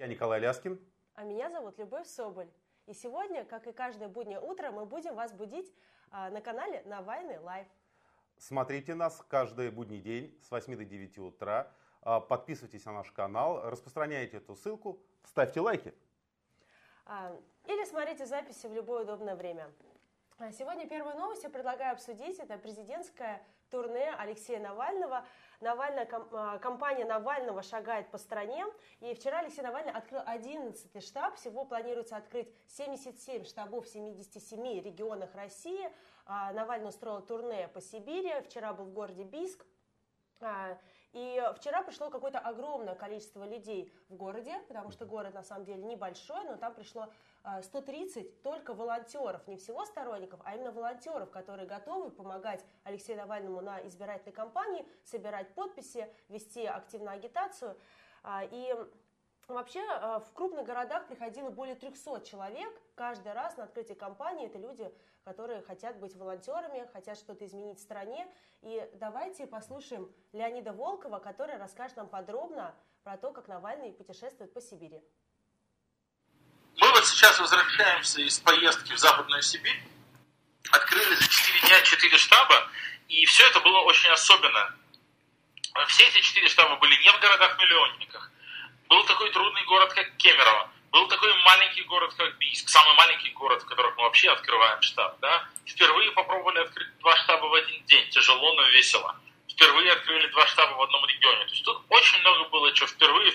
Я Николай Ляскин. А меня зовут Любовь Соболь. И сегодня, как и каждое буднее утро, мы будем вас будить на канале «Навальный LIVE». Смотрите нас каждый будний день с 8 до 9 утра. Подписывайтесь на наш канал, распространяйте эту ссылку, ставьте лайки. Или смотрите записи в любое удобное время. Сегодня первую новость я предлагаю обсудить. Это президентское турне Алексея Навального. Компания Навального шагает по стране. И вчера Алексей Навальный открыл 11-й штаб. Всего планируется открыть 77 штабов в 77 регионах России. Навальный устроил турне по Сибири. Вчера был в городе Бийск. И вчера пришло какое-то огромное количество людей в городе, потому что город на самом деле небольшой, но там пришло 130 только волонтеров, не всего сторонников, а именно волонтеров, которые готовы помогать Алексею Навальному на избирательной кампании, собирать подписи, вести активную агитацию. И вообще в крупных городах приходило более 300 человек каждый раз на открытие кампании. Это люди, которые хотят быть волонтерами, хотят что-то изменить в стране. И давайте послушаем Леонида Волкова, который расскажет нам подробно про то, как Навальный путешествует по Сибири. Мы вот сейчас возвращаемся из поездки в Западную Сибирь. Открыли за 4 дня 4 штаба, и все это было очень особенно. Все эти 4 штаба были не в городах-миллионниках. Был такой трудный город, как Кемерово. Был такой маленький город, как Бийск. Самый маленький город, в котором мы вообще открываем штаб. Да? Впервые попробовали открыть 2 штаба в один день. Тяжело, но весело. Впервые открыли 2 штаба в одном регионе. То есть тут очень много было чего впервые.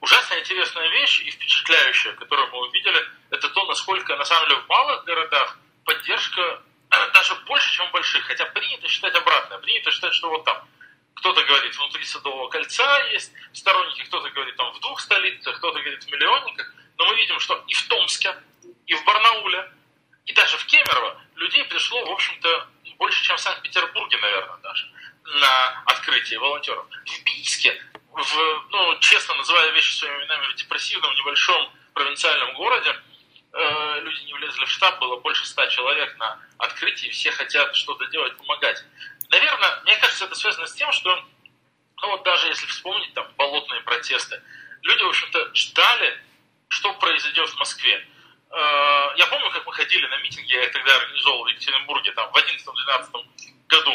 Ужасно интересная вещь и впечатляющая, которую мы увидели, это то, насколько на самом деле в малых городах поддержка даже больше, чем в больших. Хотя принято считать обратное. Принято считать, что вот там кто-то говорит, внутри Садового кольца есть сторонники, кто-то говорит, там, в 2 столицах, кто-то говорит, в миллионниках. Но мы видим, что и в Томске, и в Барнауле, и даже в Кемерово людей пришло, в общем-то, больше, чем в Санкт-Петербурге, наверное, даже, на открытие волонтеров. В Бийске, честно называя вещи своими именами, в депрессивном небольшом провинциальном городе, люди не влезли в штаб, было больше 100 человек на открытии, все хотят что-то делать, помогать. Наверное, мне кажется, это связано с тем, что, даже если вспомнить там болотные протесты, люди, в общем-то, ждали, что произойдет в Москве. Я помню, как мы ходили на митинги, я их тогда организовал в Екатеринбурге, там, в 2011-2012 году.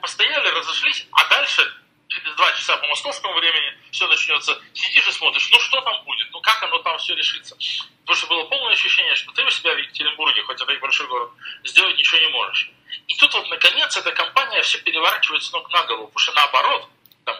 Постояли, разошлись, а дальше, через 2 часа по московскому времени, все начнется, сидишь и смотришь, что там будет, как оно там все решится. Потому что было полное ощущение, что ты у себя в Екатеринбурге, хоть это и большой город, сделать ничего не можешь. И тут вот, наконец, эта компания все переворачивает с ног на голову, потому что наоборот,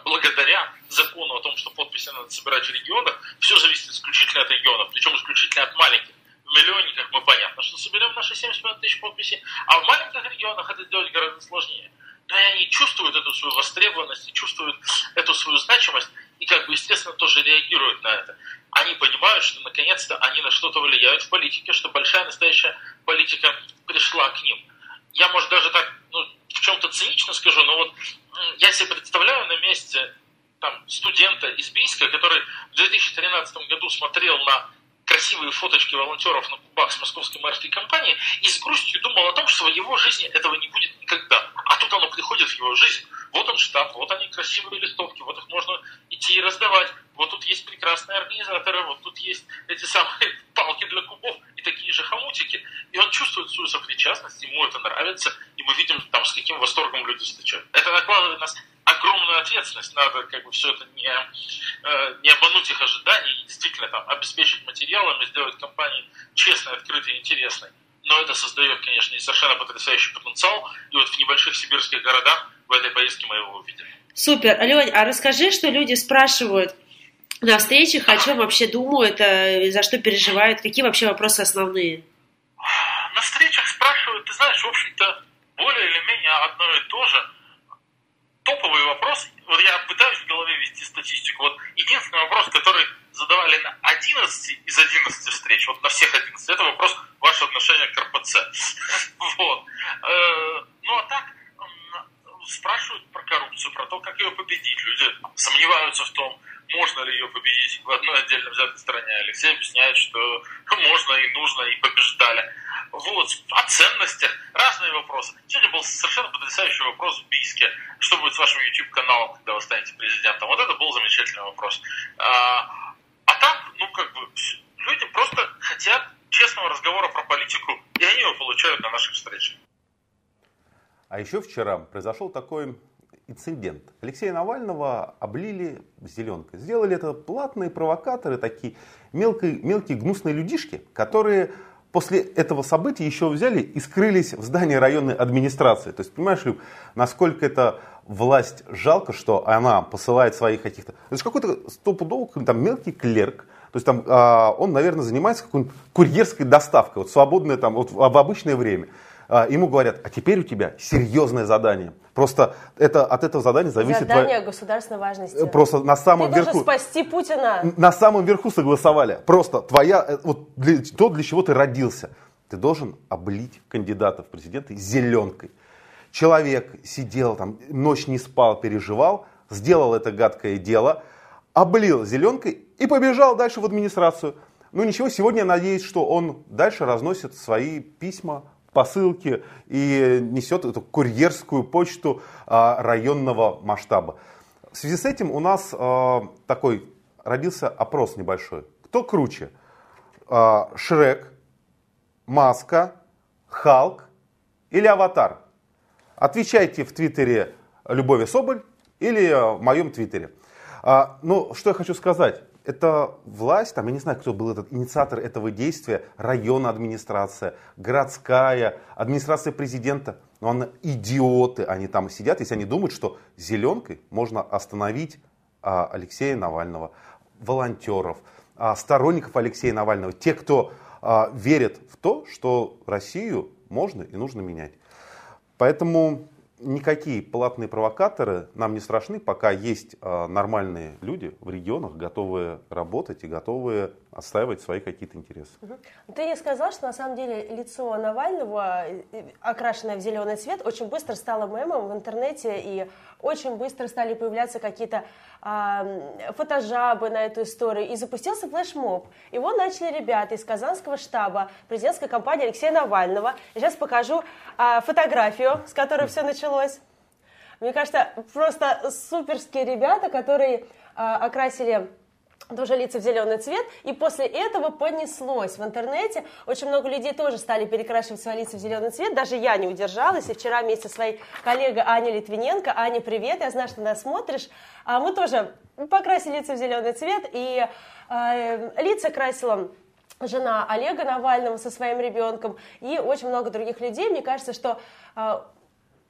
благодаря закону о том, что подписи надо собирать в регионах, все зависит исключительно от регионов, причем исключительно от маленьких. В миллионниках мы понятно, что соберем наши 75 тысяч подписей, а в маленьких регионах это делать гораздо сложнее. Но они чувствуют эту свою востребованность, чувствуют эту свою значимость и, естественно, тоже реагируют на это. Они понимают, что, наконец-то, они на что-то влияют в политике, что большая настоящая политика пришла к ним. Я, может, даже так, в чем-то цинично скажу, но вот я себе представляю на месте студента из Бийска, который в 2013 году смотрел на красивые фоточки волонтеров на кубах с московской мэрской компанией и с грустью думал о том, что в его жизни этого не будет никогда. А тут оно приходит в его жизнь. Вот он штаб, вот они красивые листовки, вот их можно идти и раздавать. Вот тут есть прекрасные организаторы, вот тут есть эти самые палки для кубов и такие же хомутики. И он чувствует свою сопричастность, ему это нравится, и мы видим, с каким восторгом люди встречают. Это накладывает нас огромную ответственность, надо все это не обмануть их ожиданий и действительно обеспечить материалами, сделать компанию честной, открытой и интересной. Но это создает, конечно, и совершенно потрясающий потенциал. И вот в небольших сибирских городах в этой поездке мы его увидели. Супер. Лёнь, а расскажи, что люди спрашивают на встречах, о чем вообще думают, за что переживают, какие вообще вопросы основные? На встречах спрашивают, ты знаешь, в общем-то, более или менее одно и то же. Топовый вопрос, я пытаюсь в голове вести статистику, единственный вопрос, который задавали на 11 из 11 встреч, на всех 11, это вопрос ваше отношение к РПЦ. А так, спрашивают про коррупцию, про то, как ее победить. Люди сомневаются в том, можно ли ее победить в одной отдельно взятой стране. Алексей объясняет, что можно и нужно, и побеждали. О ценностях. Разные главный вопрос. Сегодня был совершенно потрясающий вопрос в Бийске. Что будет с вашим YouTube-каналом, когда вы станете президентом? Вот это был замечательный вопрос. А так, люди просто хотят честного разговора про политику, и они его получают на наших встречах. А еще вчера произошел такой инцидент. Алексея Навального облили зеленкой. Сделали это платные провокаторы, такие мелкие гнусные людишки, которые после этого события еще взяли и скрылись в здании районной администрации. То есть, понимаешь, Люб, насколько это власть жалко, что она посылает своих каких-то... Это же какой-то стопудово там мелкий клерк. То есть там он, наверное, занимается какой-нибудь курьерской доставкой, вот свободное там, вот, в обычное время. Ему говорят, а теперь у тебя серьезное задание. Просто это, от этого задания зависит... Задание государственной важности. Просто на самом верху... Ты должен спасти Путина. На самом верху согласовали. Просто твоя... Вот то, для чего ты родился. Ты должен облить кандидата в президенты зеленкой. Человек сидел там, ночь не спал, переживал, сделал это гадкое дело, облил зеленкой и побежал дальше в администрацию. Ну ничего, сегодня я надеюсь, что он дальше разносит свои письма, посылки и несет эту курьерскую почту районного масштаба. В связи с этим у нас такой родился опрос небольшой. Кто круче? Шрек, Маска, Халк или Аватар? Отвечайте в твиттере Любови Соболь или в моем твиттере. Ну, что я хочу сказать. Это власть, там, я не знаю, кто был этот инициатор этого действия, районная администрация, городская, администрация президента. Но она идиоты, они там сидят, если они думают, что зеленкой можно остановить Алексея Навального, волонтеров, сторонников Алексея Навального, те, кто верит в то, что Россию можно и нужно менять. Поэтому никакие платные провокаторы нам не страшны, пока есть нормальные люди в регионах, готовые работать и готовые отстаивать свои какие-то интересы. Ты не сказал, что на самом деле лицо Навального, окрашенное в зеленый цвет, очень быстро стало мемом в интернете, и очень быстро стали появляться какие-то фотожабы на эту историю, и запустился флешмоб. Его начали ребята из Казанского штаба президентской кампании Алексея Навального. Я сейчас покажу фотографию, с которой все началось. Мне кажется, просто суперские ребята, которые окрасили тоже лица в зеленый цвет, и после этого понеслось в интернете. Очень много людей тоже стали перекрашивать свои лица в зеленый цвет, даже я не удержалась, и вчера вместе со своей коллегой Аней Литвиненко, Аня, привет, я знаю, что нас смотришь, мы тоже покрасили лица в зеленый цвет, и лица красила жена Олега Навального со своим ребенком, и очень много других людей. Мне кажется, что...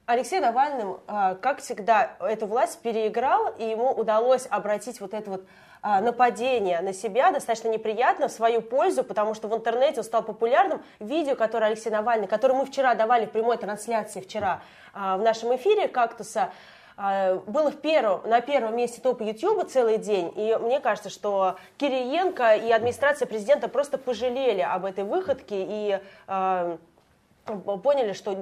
Алексей Навальный, как всегда, эту власть переиграл, и ему удалось обратить вот это вот нападение на себя, достаточно неприятно, в свою пользу, потому что в интернете он стал популярным. Видео, которое Алексей Навальный, которое мы вчера давали в прямой трансляции, вчера в нашем эфире «Кактуса», было на первом месте топа Ютьюба целый день, и мне кажется, что Кириенко и администрация президента просто пожалели об этой выходке, и... поняли, что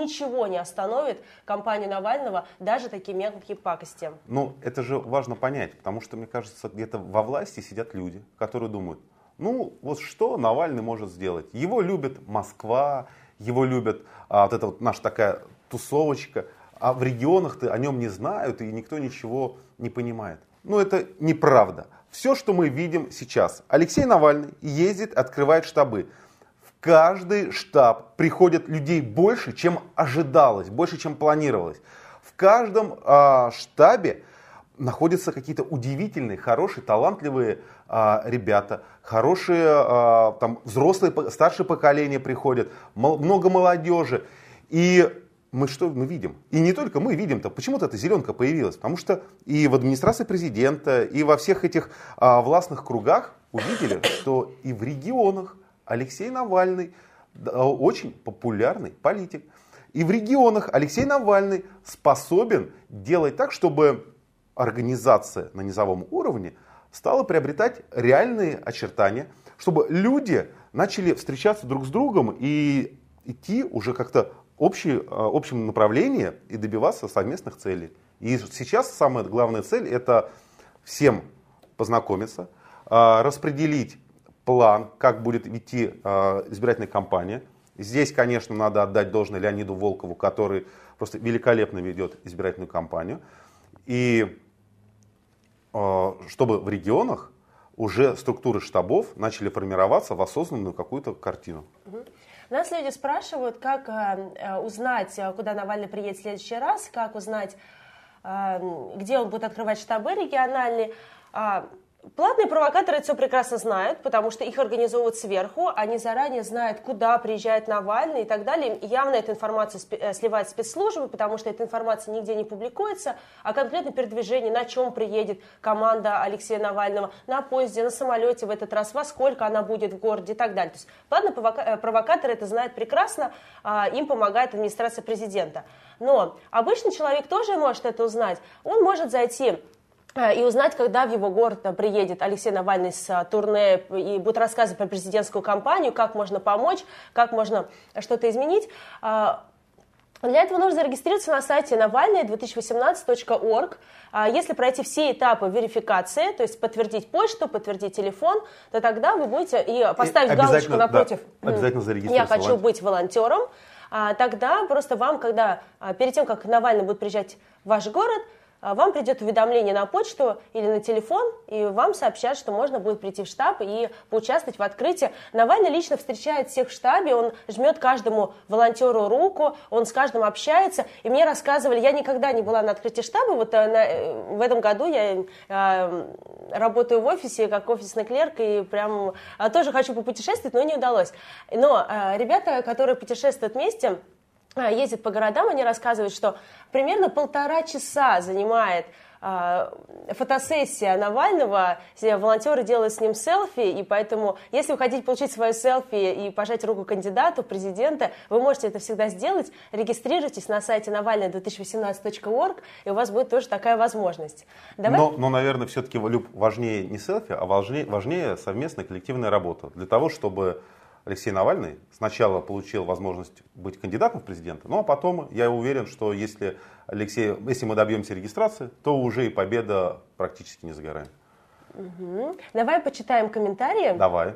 ничего не остановит кампанию Навального, даже такие мелкие пакости. Ну, это же важно понять, потому что, мне кажется, где-то во власти сидят люди, которые думают, вот что Навальный может сделать? Его любит Москва, его любит вот эта вот наша такая тусовочка, а в регионах-то о нем не знают, и никто ничего не понимает. Ну, это неправда. Все, что мы видим сейчас. Алексей Навальный ездит, открывает штабы. Каждый штаб приходит людей больше, чем ожидалось, больше, чем планировалось. В каждом штабе находятся какие-то удивительные, хорошие, талантливые ребята, хорошие там, взрослые, старшее поколение приходят, много молодежи. И мы что мы видим? И не только мы видим-то, почему-то эта зеленка появилась, потому что и в администрации президента, и во всех этих властных кругах увидели, что и в регионах Алексей Навальный очень популярный политик. И в регионах Алексей Навальный способен делать так, чтобы организация на низовом уровне стала приобретать реальные очертания, чтобы люди начали встречаться друг с другом и идти уже как-то в общем направлении и добиваться совместных целей. И сейчас самая главная цель — это всем познакомиться, распределить план, как будет идти избирательная кампания, Здесь, конечно, надо отдать должное Леониду Волкову, который просто великолепно ведет избирательную кампанию. И чтобы в регионах уже структуры штабов начали формироваться в осознанную какую-то картину. Нас люди спрашивают, как узнать, куда Навальный приедет в следующий раз, как узнать, где он будет открывать штабы региональные. Платные провокаторы это все прекрасно знают, потому что их организовывают сверху, они заранее знают, куда приезжает Навальный и так далее. Явно эту информацию сливают спецслужбы, потому что эта информация нигде не публикуется, а конкретно передвижение, на чем приедет команда Алексея Навального, на поезде, на самолете в этот раз, во сколько она будет в городе и так далее. То есть платные провокаторы это знают прекрасно, им помогает администрация президента. Но обычный человек тоже может это узнать, он может зайти и узнать, когда в его город приедет Алексей Навальный с турне и будет рассказывать про президентскую кампанию, как можно помочь, как можно что-то изменить. Для этого нужно зарегистрироваться на сайте навальный-2018.org. Если пройти все этапы верификации, то есть подтвердить почту, подтвердить телефон, то тогда вы будете и поставить галочку напротив. Да, обязательно зарегистрироваться. Я хочу быть волонтером. Тогда просто вам, когда перед тем, как Навальный будет приезжать в ваш город, вам придет уведомление на почту или на телефон, и вам сообщат, что можно будет прийти в штаб и поучаствовать в открытии. Навальный лично встречает всех в штабе, он жмет каждому волонтеру руку, он с каждым общается. И мне рассказывали, я никогда не была на открытии штаба, вот в этом году я работаю в офисе как офисный клерк, и прям тоже хочу попутешествовать, но не удалось. Но ребята, которые путешествуют вместе, ездят по городам, они рассказывают, что примерно 1,5 часа занимает фотосессия Навального, волонтеры делают с ним селфи, и поэтому, если вы хотите получить свое селфи и пожать руку кандидату, президента, вы можете это всегда сделать, регистрируйтесь на сайте навальный2018.org, и у вас будет тоже такая возможность. Давай? Но, наверное, все-таки важнее не селфи, а важнее совместная коллективная работа, для того, чтобы Алексей Навальный сначала получил возможность быть кандидатом в президенты, но потом, я уверен, что если мы добьемся регистрации, то уже и победа практически не за горами. Угу. Давай почитаем комментарии. Давай.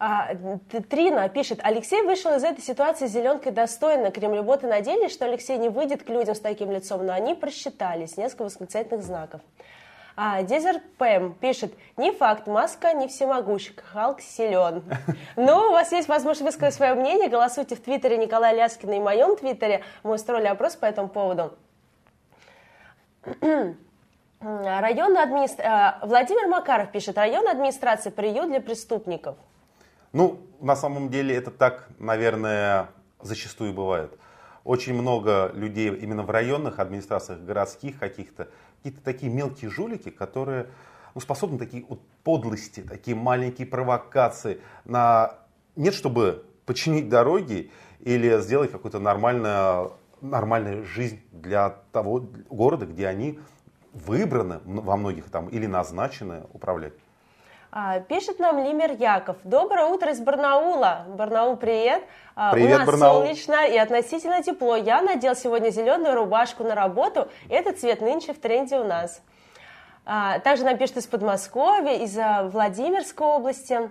3 пишет: Алексей вышел из этой ситуации зеленкой достойно. Кремлеботы надеялись, что Алексей не выйдет к людям с таким лицом, но они просчитались. Несколько восклицательных знаков. Дезерт Пэм пишет: не факт, Маска не всемогущ, Халк силен. Но у вас есть возможность высказать свое мнение. Голосуйте в твиттере Николая Ляскина и в моем твиттере. Мы устроили опрос по этому поводу. Владимир Макаров пишет: районная администрация — приют для преступников. Ну, на самом деле это так, наверное, зачастую бывает. Очень много людей именно в районных администрациях, городских какие-то такие мелкие жулики, которые способны такие вот подлости, такие маленькие провокации. Нет, чтобы починить дороги или сделать какую-то нормальную жизнь для того города, где они выбраны во многих там или назначены управлять. Пишет нам Лимер Яков: доброе утро из Барнаула. Барнаул, привет. Привет, у нас Барнаул. Солнечно и относительно тепло. Я надел сегодня зеленую рубашку на работу. Этот цвет нынче в тренде у нас. Также нам пишут из Подмосковья, из Владимирской области.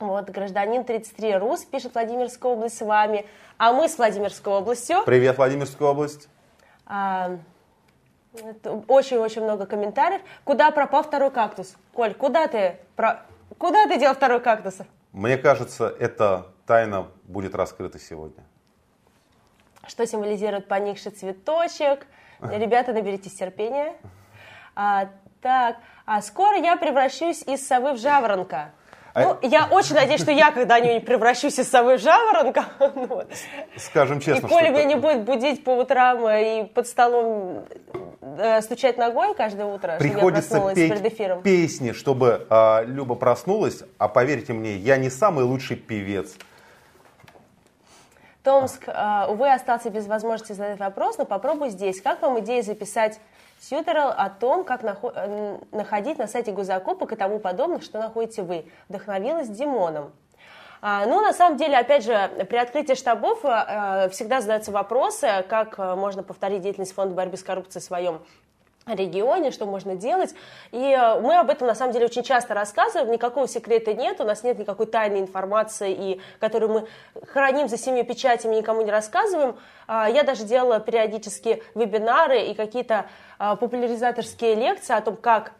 Вот, гражданин 33 РУС пишет: Владимирская область с вами. А мы с Владимирской областью. Привет, Владимирская область. Очень-очень много комментариев. Куда пропал второй кактус? Коль, куда ты дел второй кактус? Мне кажется, эта тайна будет раскрыта сегодня. Что символизирует поникший цветочек? Ребята, наберитесь терпения. Скоро я превращусь из совы в жаворонка. Я очень надеюсь, что я когда-нибудь превращусь из совы в жаворонка. Скажем честно. И Коля меня не будет будить по утрам и под столом стучать ногой каждое утро, приходится чтобы я проснулась перед эфиром. Песни, чтобы Люба проснулась. А поверьте мне, я не самый лучший певец. Томск, увы, остался без возможности задать вопрос, но попробую здесь. Как вам идея записать тьюториал о том, как находить на сайте госзакупок и тому подобных, что находите вы? Вдохновилась Димоном. На самом деле, опять же, при открытии штабов всегда задаются вопросы, как можно повторить деятельность Фонда борьбы с коррупцией в своем регионе, что можно делать, и мы об этом на самом деле очень часто рассказываем, никакого секрета нет, у нас нет никакой тайной информации, которую мы храним за семью печатями и никому не рассказываем. Я даже делала периодически вебинары и какие-то популяризаторские лекции о том, как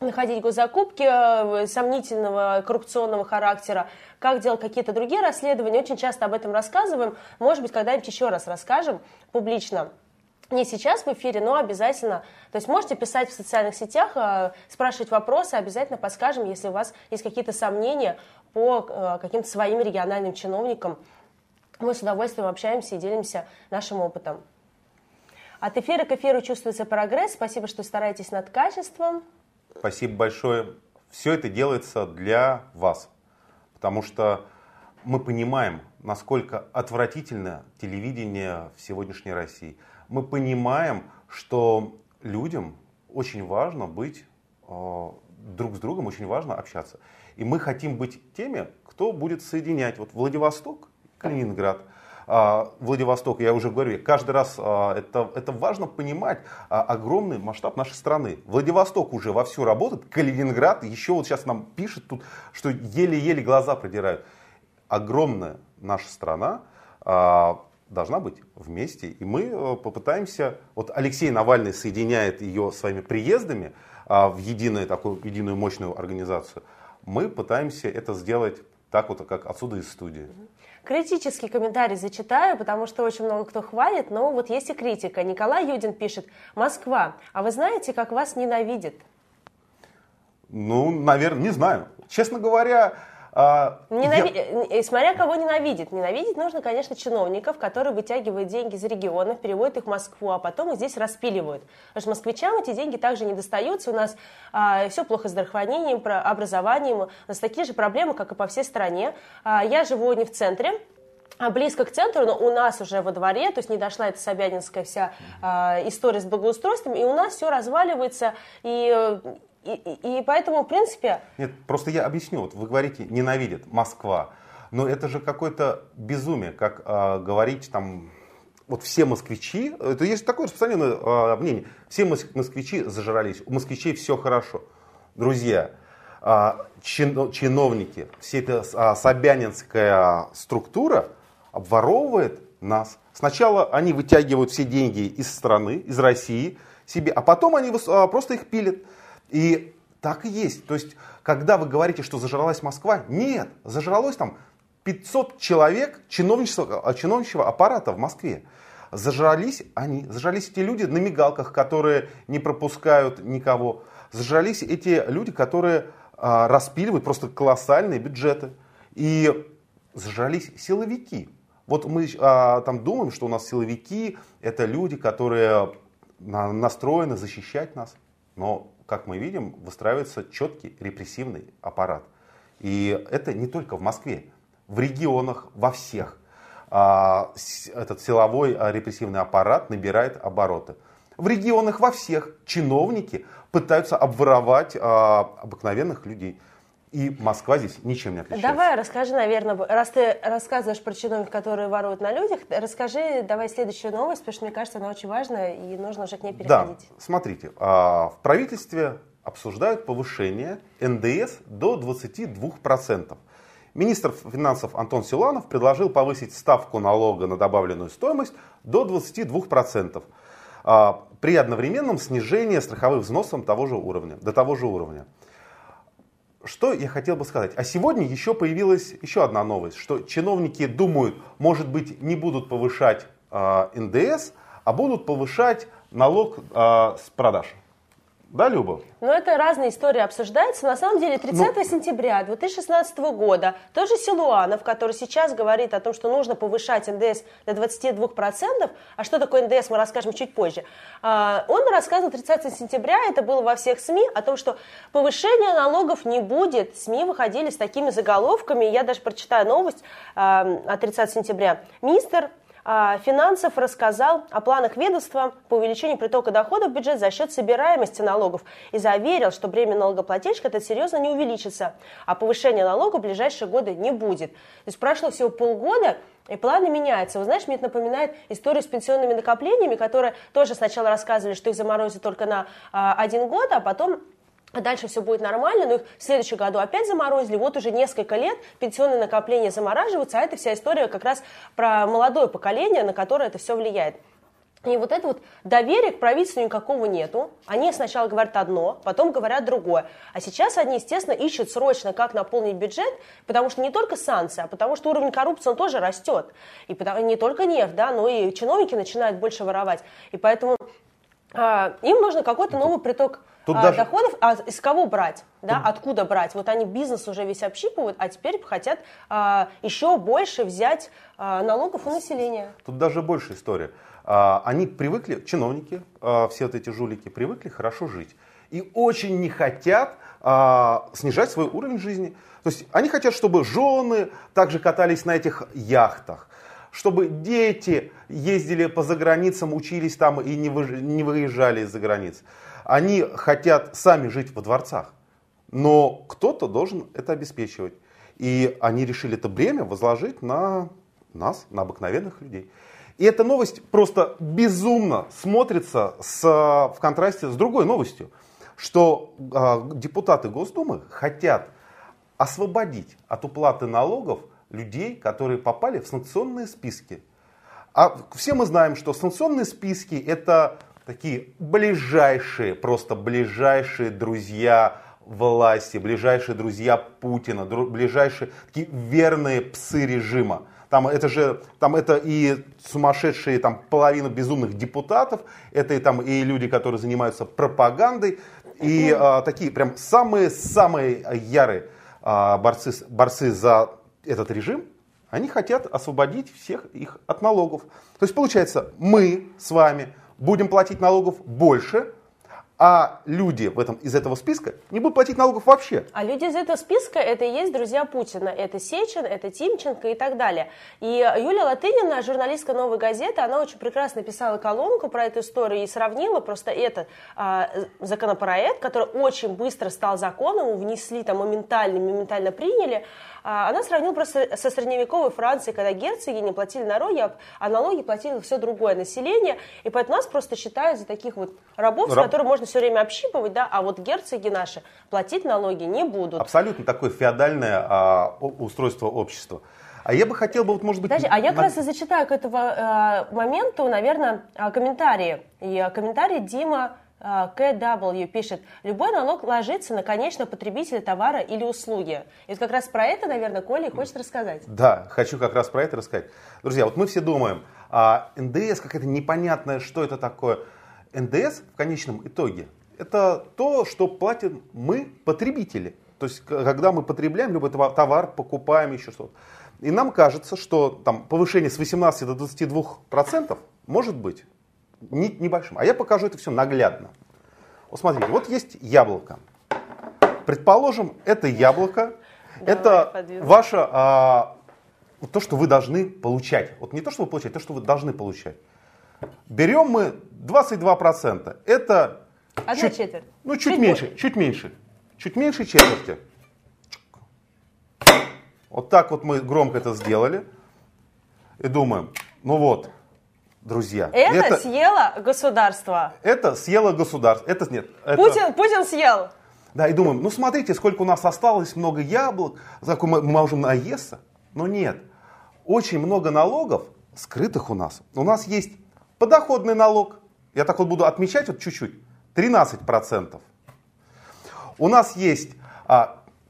находить госзакупки сомнительного коррупционного характера, как делать какие-то другие расследования, очень часто об этом рассказываем, может быть, когда-нибудь еще раз расскажем публично. Не сейчас в эфире, но обязательно. То есть можете писать в социальных сетях, спрашивать вопросы, обязательно подскажем, если у вас есть какие-то сомнения по каким-то своим региональным чиновникам. Мы с удовольствием общаемся и делимся нашим опытом. От эфира к эфиру чувствуется прогресс. Спасибо, что стараетесь над качеством. Спасибо большое. Все это делается для вас, потому что мы понимаем, насколько отвратительно телевидение в сегодняшней России. Мы понимаем, что людям очень важно быть друг с другом, очень важно общаться. И мы хотим быть теми, кто будет соединять вот Владивосток, Калининград. Владивосток, я уже говорю, каждый раз это важно понимать, огромный масштаб нашей страны. Владивосток уже вовсю работает, Калининград, еще вот сейчас нам пишет тут, что еле-еле глаза продирают. Огромная наша страна должна быть вместе. И мы попытаемся, вот Алексей Навальный соединяет ее своими приездами в единую мощную организацию. Мы пытаемся это сделать так вот, как отсюда из студии. Критический комментарий зачитаю, потому что очень много кто хвалит, но вот есть и критика. Николай Юдин пишет: «Москва, а вы знаете, как вас ненавидит?» Ну, наверное, не знаю. Честно говоря... Смотря кого ненавидит. Ненавидеть нужно, конечно, чиновников, которые вытягивают деньги из регионов, переводят их в Москву, а потом их здесь распиливают. Потому что москвичам эти деньги также не достаются. У нас все плохо с здравоохранением, образованием. У нас такие же проблемы, как и по всей стране. Я живу не в центре, а близко к центру, но у нас уже во дворе, то есть не дошла эта собянинская вся история с благоустройством, и у нас все разваливается, и поэтому, в принципе... Нет, просто я объясню. Вот вы говорите, ненавидит Москва. Но это же какое-то безумие, как говорить там... Вот все москвичи... Это есть такое распространенное мнение. Все москвичи зажрались. У москвичей все хорошо. Друзья, чиновники, вся эта собянинская структура обворовывает нас. Сначала они вытягивают все деньги из страны, из России себе, а потом они просто их пилят. И так и есть. То есть, когда вы говорите, что зажралась Москва, нет, зажралось там 500 человек чиновничьего аппарата в Москве. Зажрались эти люди на мигалках, которые не пропускают никого. Зажрались эти люди, которые распиливают просто колоссальные бюджеты. И зажрались силовики. Вот мы там думаем, что у нас силовики – это люди, которые настроены защищать нас. Но... Как мы видим, выстраивается четкий репрессивный аппарат. И это не только в Москве, в регионах, во всех. Этот силовой репрессивный аппарат набирает обороты. В регионах, во всех чиновники пытаются обворовать обыкновенных людей. И Москва здесь ничем не отличается. Давай расскажи, наверное, раз ты рассказываешь про чиновников, которые воруют на людях, расскажи, давай следующую новость, потому что, мне кажется, она очень важная, и нужно уже к ней переходить. Да, смотрите, в правительстве обсуждают повышение НДС до 22%. Министр финансов Антон Силуанов предложил повысить ставку налога на добавленную стоимость до 22%. При одновременном снижении страховых взносов до того же уровня. Что я хотел бы сказать? А сегодня еще появилась еще одна новость, что чиновники думают, может быть, не будут повышать НДС, а будут повышать налог с продаж. Да, Люба? Но это разные истории обсуждаются. На самом деле 30 сентября 2016 года тоже Силуанов, который сейчас говорит о том, что нужно повышать НДС до 22%, а что такое НДС, мы расскажем чуть позже, он рассказывал 30 сентября, это было во всех СМИ, о том, что повышения налогов не будет. СМИ выходили с такими заголовками, я даже прочитаю новость от 30 сентября. Министр финансов рассказал о планах ведомства по увеличению притока доходов в бюджет за счет собираемости налогов и заверил, что бремя налогоплательщика это серьезно не увеличится, а повышения налога в ближайшие годы не будет. То есть прошло всего полгода, и планы меняются. Вы знаете, мне это напоминает историю с пенсионными накоплениями, которые тоже сначала рассказывали, что их заморозят только на 1 год, а потом... Дальше все будет нормально, но их в следующем году опять заморозили. Вот уже несколько лет пенсионные накопления замораживаются, а это вся история как раз про молодое поколение, на которое это все влияет. И вот это вот доверие к правительству никакого нету. Они сначала говорят одно, потом говорят другое. А сейчас они, естественно, ищут срочно, как наполнить бюджет, потому что не только санкции, а потому что уровень коррупции он тоже растет. И не только нефть, да, но и чиновники начинают больше воровать. И поэтому им нужно какой-то новый приток доходов, а из кого брать, да, откуда брать. Вот они бизнес уже весь общипывают, а теперь хотят еще больше взять налогов у населения. Тут даже больше история. Они привыкли, чиновники, все вот эти жулики, привыкли хорошо жить. И очень не хотят снижать свой уровень жизни. То есть они хотят, чтобы жены также катались на этих яхтах, чтобы дети ездили по заграницам, учились там и не выезжали из-за границ. Они хотят сами жить во дворцах, но кто-то должен это обеспечивать. И они решили это бремя возложить на нас, на обыкновенных людей. И эта новость просто безумно смотрится в контрасте с другой новостью, что депутаты Госдумы хотят освободить от уплаты налогов людей, которые попали в санкционные списки. А все мы знаем, что санкционные списки это... Такие ближайшие, просто ближайшие друзья власти, ближайшие друзья Путина, ближайшие такие верные псы режима. Там это и сумасшедшие там, половина безумных депутатов, это и, там, и люди, которые занимаются пропагандой, и такие прям самые-самые ярые борцы за этот режим. Они хотят освободить всех их от налогов. То есть получается, мы с вами... будем платить налогов больше, а люди из этого списка не будут платить налогов вообще. А люди из этого списка это и есть друзья Путина. Это Сечин, это Тимченко и так далее. И Юлия Латынина, журналистка «Новой газеты», она очень прекрасно писала колонку про эту историю и сравнила просто этот законопроект, который очень быстро стал законом, внесли там моментально приняли. Она сравнила просто со средневековой Францией, когда герцоги не платили налоги, а налоги платили все другое население. И поэтому нас просто считают за таких вот рабов, с которыми можно все время общипывать, да, а вот герцоги наши платить налоги не будут. Абсолютно такое феодальное устройство общества. А я бы хотел бы, вот, может быть... Подожди, а я как раз и зачитаю к этому моменту, наверное, комментарии. И комментарий Дима КW пишет: любой налог ложится на конечного потребителя товара или услуги. И вот как раз про это, наверное, Коля хочет рассказать. Да, хочу как раз про это рассказать. Друзья, вот мы все думаем, НДС какая-то непонятная, что это такое. НДС в конечном итоге это то, что платим мы, потребители. То есть, когда мы потребляем любой товар, покупаем еще что-то. И нам кажется, что там, повышение с 18 до 22% может быть небольшим. А я покажу это все наглядно. Вот смотрите, вот есть яблоко. Предположим, это яблоко, это ваше, то, что вы должны получать. Вот не то, что вы получаете, а то, что вы должны получать. Берем мы 22%. Это четверть. Ну, чуть меньше четверти. Вот так вот мы громко это сделали. И думаем, ну вот, друзья. Это съело государство. Это съело государство. Это нет. Путин съел. Да, и думаем, ну смотрите, сколько у нас осталось, много яблок. Мы можем наесться. Но нет. Очень много налогов скрытых у нас. У нас есть подоходный налог. Я так вот буду отмечать вот чуть-чуть. 13%. У нас есть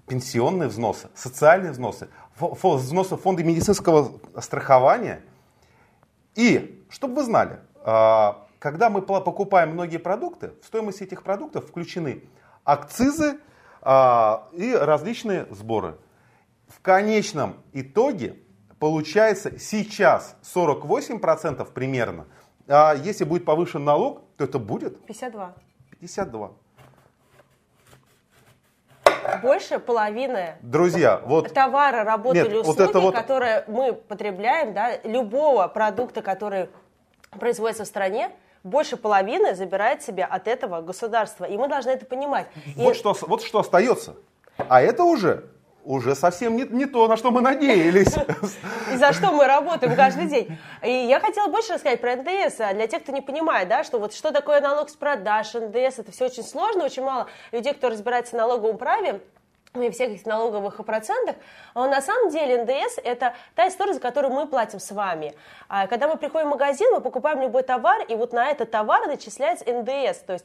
пенсионные взносы, социальные взносы, взносы в фонды медицинского страхования. И, чтобы вы знали, когда мы покупаем многие продукты, в стоимость этих продуктов включены акцизы и различные сборы. В конечном итоге получается сейчас 48% примерно. А если будет повышен налог, то это будет 52. больше половины, друзья, вот, товара, работы или услуги, вот это вот, которые мы потребляем, да, любого продукта, который производится в стране, больше половины забирает себе от этого государство. И мы должны это понимать. Вот, и... что остается. А это уже совсем не то, на что мы надеялись. И за что мы работаем каждый день. И я хотела больше рассказать про НДС. Для тех, кто не понимает, да, что вот что такое налог с продаж, НДС, это все очень сложно, очень мало людей, кто разбирается в налоговом праве и всех этих налоговых процентах. Но на самом деле НДС – это та история, за которую мы платим с вами. Когда мы приходим в магазин, мы покупаем любой товар, и вот на этот товар начисляется НДС. То есть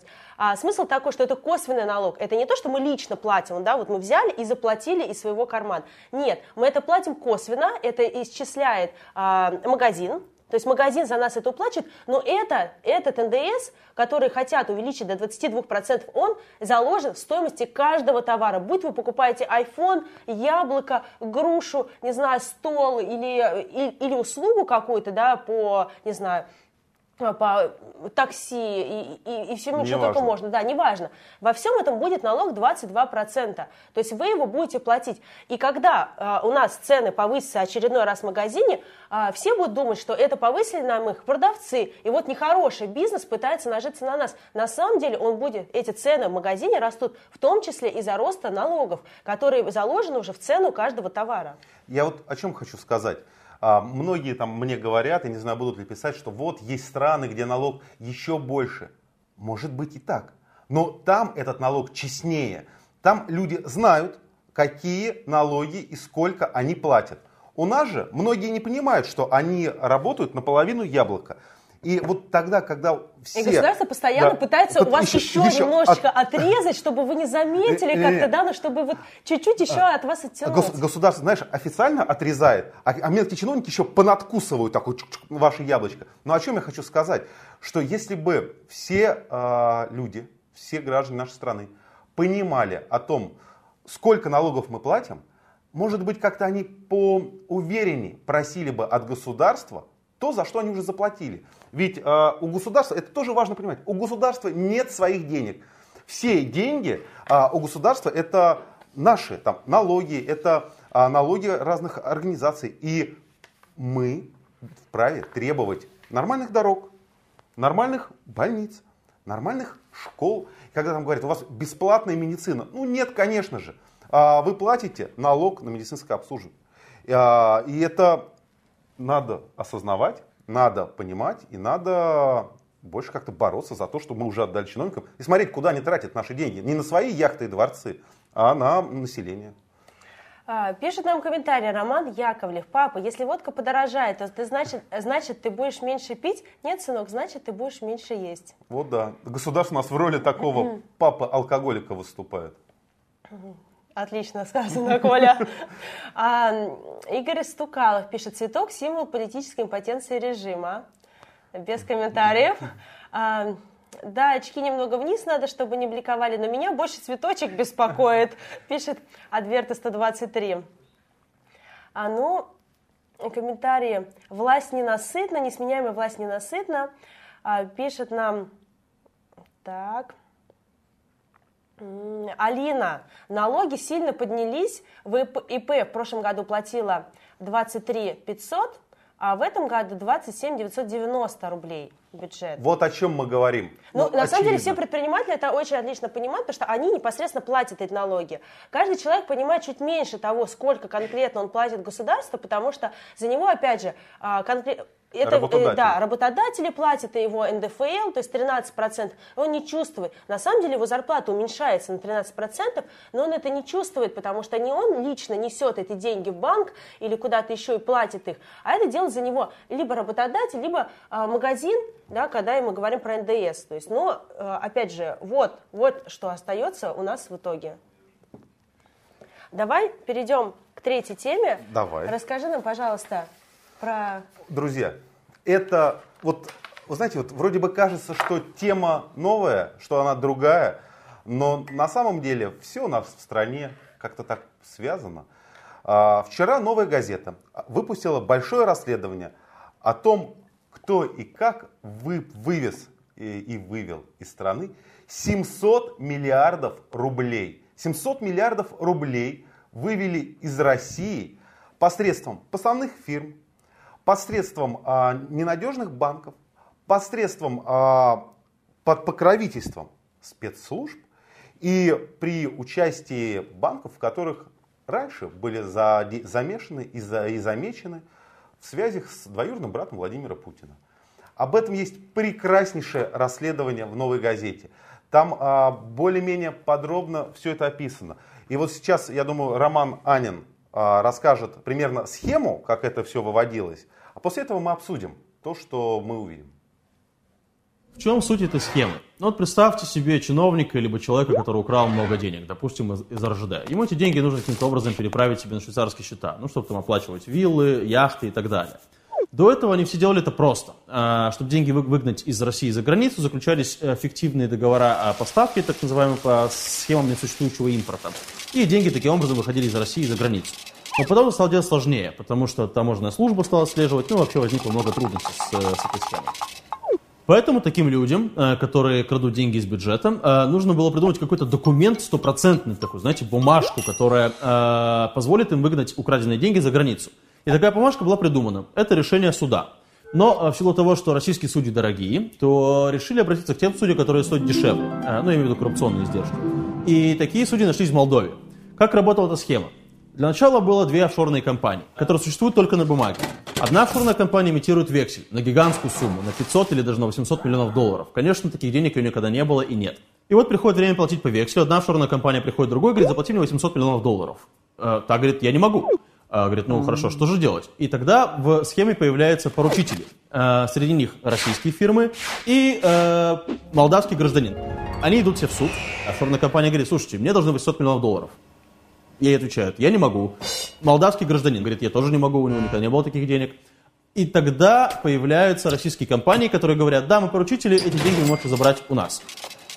смысл такой, что это косвенный налог. Это не то, что мы лично платим, да, вот мы взяли и заплатили из своего кармана. Нет, мы это платим косвенно, это исчисляет магазин. То есть магазин за нас это уплачивает, но этот НДС, который хотят увеличить до 22%, он заложен в стоимости каждого товара. Будь вы покупаете iPhone, яблоко, грушу, не знаю, стол или услугу какую-то, да, по, не знаю, по такси и всему, что только можно, да, неважно. Во всем этом будет налог 22%. То есть вы его будете платить. И когда у нас цены повысятся очередной раз в магазине, все будут думать, что это повысили нам их продавцы, и вот нехороший бизнес пытается нажиться на нас. На самом деле он будет, эти цены в магазине растут, в том числе из-за роста налогов, которые заложены уже в цену каждого товара. Я вот о чем хочу сказать. Многие там мне говорят, я не знаю, будут ли писать, что вот есть страны, где налог еще больше. Может быть и так. Но там этот налог честнее. Там люди знают, какие налоги и сколько они платят. У нас же многие не понимают, что они работают наполовину яблока. И вот тогда, когда все... И государство постоянно, да, пытается у вас еще немножечко отрезать, чтобы вы не заметили как-то, да, но чтобы вот чуть-чуть еще от вас оттянуть. Государство, знаешь, официально отрезает, а мелкие чиновники еще понадкусывают такое ваше яблочко. Но о чем я хочу сказать, что если бы все люди, все граждане нашей страны понимали о том, сколько налогов мы платим, может быть, как-то они поувереннее просили бы от государства то, за что они уже заплатили. Ведь у государства, это тоже важно понимать, у государства нет своих денег. Все деньги у государства это наши там, налоги, это налоги разных организаций. И мы вправе требовать нормальных дорог, нормальных больниц, нормальных школ. Когда там говорят, у вас бесплатная медицина. Ну нет, конечно же. Вы платите налог на медицинское обслуживание. И это... Надо осознавать, надо понимать и надо больше как-то бороться за то, что мы уже отдали чиновникам. И смотреть, куда они тратят наши деньги. Не на свои яхты и дворцы, а на население. Пишет нам комментарий Роман Яковлев. Папа, если водка подорожает, то ты значит, ты будешь меньше пить? Нет, сынок, значит, ты будешь меньше есть. Вот да. Государство у нас в роли такого папы-алкоголика выступает. Отлично сказано, Коля. Игорь Стукалов пишет: цветок – символ политической импотенции режима. Без комментариев. Да, очки немного вниз надо, чтобы не бликовали, но меня больше цветочек беспокоит, пишет Адверта 123. Комментарии. Власть ненасытна, несменяемая власть ненасытна. Пишет нам... Так... Алина, налоги сильно поднялись, ИП в прошлом году платила 23 500, а в этом году 27 990 рублей бюджет. Вот о чем мы говорим. Ну, на самом деле все предприниматели это очень отлично понимают, потому что они непосредственно платят эти налоги. Каждый человек понимает чуть меньше того, сколько конкретно он платит государству, потому что за него, опять же, конкретно... Это, работодатели платят его НДФЛ, то есть 13%, он не чувствует. На самом деле его зарплата уменьшается на 13%, но он это не чувствует, потому что не он лично несет эти деньги в банк или куда-то еще и платит их, а это делает за него либо работодатель, либо магазин, да, когда мы говорим про НДС. То есть, но, опять же, вот что остается у нас в итоге. Давай перейдем к третьей теме. Давай. Расскажи нам, пожалуйста, про... Друзья, это вот, вы знаете, вот вроде бы кажется, что тема новая, что она другая, но на самом деле все у нас в стране как-то так связано. Вчера «Новая газета» выпустила большое расследование о том, кто и как вывез и вывел из страны 700 миллиардов рублей. 700 миллиардов рублей вывели из России посредством подставных фирм, посредством ненадежных банков, посредством под покровительством спецслужб и при участии банков, в которых раньше были замешаны и замечены в связях с двоюродным братом Владимира Путина. Об этом есть прекраснейшее расследование в «Новой газете». Там более-менее подробно все это описано. И вот сейчас, я думаю, Роман Анин расскажет примерно схему, как это все выводилось. А после этого мы обсудим то, что мы увидим. В чем суть этой схемы? Ну вот представьте себе чиновника, либо человека, который украл много денег, допустим, из РЖД. Ему эти деньги нужно каким-то образом переправить себе на швейцарские счета, ну, чтобы там оплачивать виллы, яхты и так далее. До этого они все делали это просто. Чтобы деньги выгнать из России за границу, заключались фиктивные договора о поставке, так называемые по схемам несуществующего импорта. И деньги таким образом выходили из России за границу. Но потом стало делать сложнее, потому что таможенная служба стала отслеживать, ну вообще возникло много трудностей с этой схемой. Поэтому таким людям, которые крадут деньги из бюджета, нужно было придумать какой-то документ стопроцентный, такую, знаете, бумажку, которая позволит им выгнать украденные деньги за границу. И такая бумажка была придумана. Это решение суда. Но в силу того, что российские судьи дорогие, то решили обратиться к тем судьям, которые стоят дешевле. Ну, я имею в виду коррупционные издержки. И такие судьи нашлись в Молдове. Как работала эта схема? Для начала было две офшорные компании, которые существуют только на бумаге. Одна офшорная компания имитирует вексель на гигантскую сумму, на 500 или даже на 800 миллионов долларов. Конечно, таких денег ее никогда не было и нет. И вот приходит время платить по векселю. Одна офшорная компания приходит к другой и говорит, заплати мне 800 миллионов долларов. Та говорит, я не могу. Говорит, ну хорошо, что же делать? И тогда в схеме появляются поручители. Среди них российские фирмы и молдавский гражданин. Они идут все в суд. Офшорная компания говорит, слушайте, мне должны 800 миллионов долларов. Ей отвечают, я не могу. Молдавский гражданин говорит, я тоже не могу, у него никогда не было таких денег. И тогда появляются российские компании, которые говорят, да, мы поручители, эти деньги вы можете забрать у нас.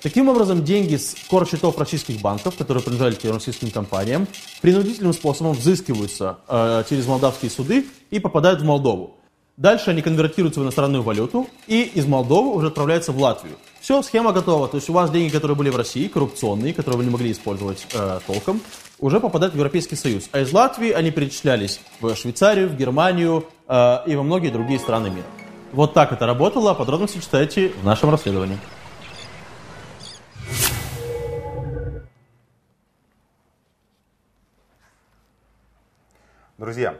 Таким образом, деньги с корсчетов российских банков, которые принадлежали к российским компаниям, принудительным способом взыскиваются через молдавские суды и попадают в Молдову. Дальше они конвертируются в иностранную валюту и из Молдовы уже отправляются в Латвию. Все, схема готова. То есть у вас деньги, которые были в России, коррупционные, которые вы не могли использовать толком, уже попадают в Европейский Союз. А из Латвии они перечислялись в Швейцарию, в Германию и во многие другие страны мира. Вот так это работало. Подробности читайте в нашем расследовании. Друзья,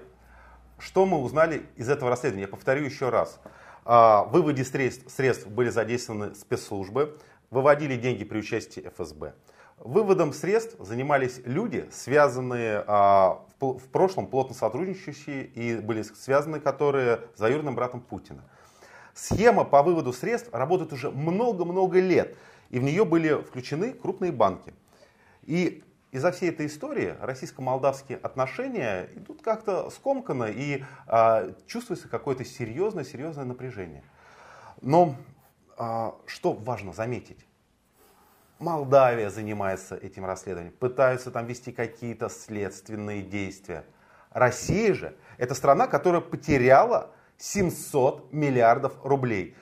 что мы узнали из этого расследования? Я повторю еще раз. В выводе средств были задействованы спецслужбы, выводили деньги при участии ФСБ. Выводом средств занимались люди, связанные в прошлом, плотно сотрудничающие и были связаны, которые с двоюродным братом Путина. Схема по выводу средств работает уже много-много лет, и в нее были включены крупные банки. И из-за всей этой истории российско-молдавские отношения идут как-то скомканно и чувствуется какое-то серьезное напряжение. Но что важно заметить? Молдавия занимается этим расследованием, пытаются там вести какие-то следственные действия. Россия же – это страна, которая потеряла 700 миллиардов рублей.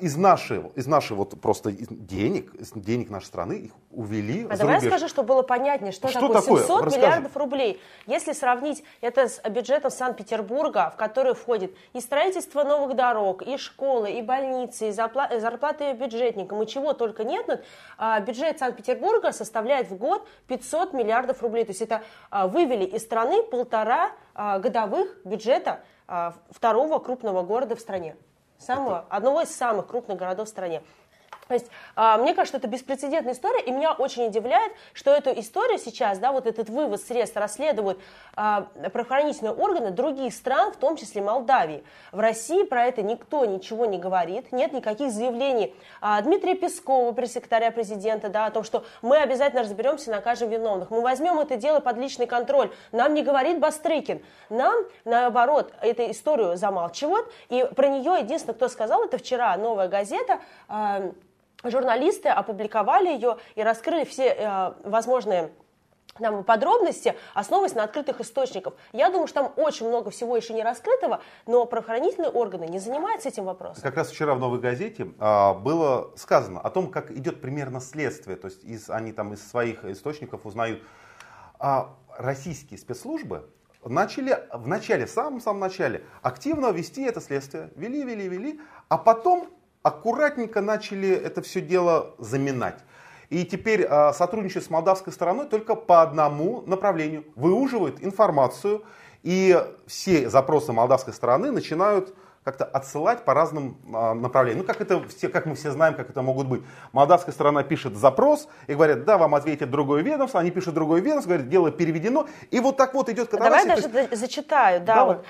Из наших вот просто денег нашей страны их увели за давай рубеж. Давай скажи, чтобы было понятнее, что такое 700 Расскажи. Миллиардов рублей. Если сравнить это с бюджетом Санкт-Петербурга, в который входит и строительство новых дорог, и школы, и больницы, и зарплаты бюджетникам, и чего только нет, бюджет Санкт-Петербурга составляет в год 500 миллиардов рублей. То есть это вывели из страны 1,5 годовых бюджета второго крупного города в стране. Одного из самых крупных городов в стране. То есть, мне кажется, это беспрецедентная история, и меня очень удивляет, что эту историю сейчас, да, вот этот вывоз средств расследуют правоохранительные органы других стран, в том числе Молдавии. В России про это никто ничего не говорит, нет никаких заявлений Дмитрия Пескова, пресс-секретаря президента, да, о том, что мы обязательно разберемся, накажем виновных, мы возьмем это дело под личный контроль. Нам не говорит Бастрыкин, нам, наоборот, эту историю замалчивают, и про нее единственное, кто сказал, это вчера «Новая газета», журналисты опубликовали ее и раскрыли все возможные нам подробности, основываясь на открытых источниках. Я думаю, что там очень много всего еще не раскрытого, но правоохранительные органы не занимаются этим вопросом. Как раз вчера в «Новой газете» было сказано о том, как идет примерно следствие. То есть они там из своих источников узнают. Российские спецслужбы начали в самом начале активно вести это следствие. Вели, а потом аккуратненько начали это все дело заминать. И теперь сотрудничают с молдавской стороной только по одному направлению. Выуживают информацию, и все запросы молдавской стороны начинают как-то отсылать по разным направлениям. Ну, как мы все знаем, как это могут быть. Молдавская сторона пишет запрос и говорят, да, вам ответит другое ведомство. Они пишут другое ведомство, говорят, дело переведено. И вот так вот идет катараксия. Давай даже зачитаю. Да, вот,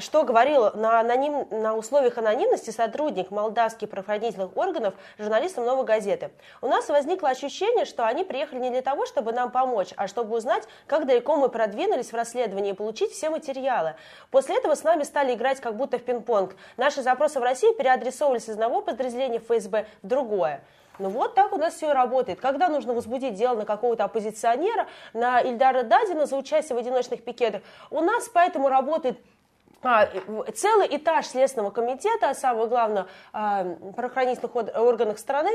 что говорил на условиях анонимности сотрудник молдавских правоохранительных органов журналистам «Новой газеты». У нас возникло ощущение, что они приехали не для того, чтобы нам помочь, а чтобы узнать, как далеко мы продвинулись в расследовании и получить все материалы. После этого с нами стали играть как будто в пинг-понг. Наши запросы в России переадресовывались из одного подразделения ФСБ в другое. Ну вот так у нас все и работает. Когда нужно возбудить дело на какого-то оппозиционера, на Ильдара Дадина за участие в одиночных пикетах, у нас поэтому работает целый этаж Следственного комитета, а самое главное, правоохранительных органов страны.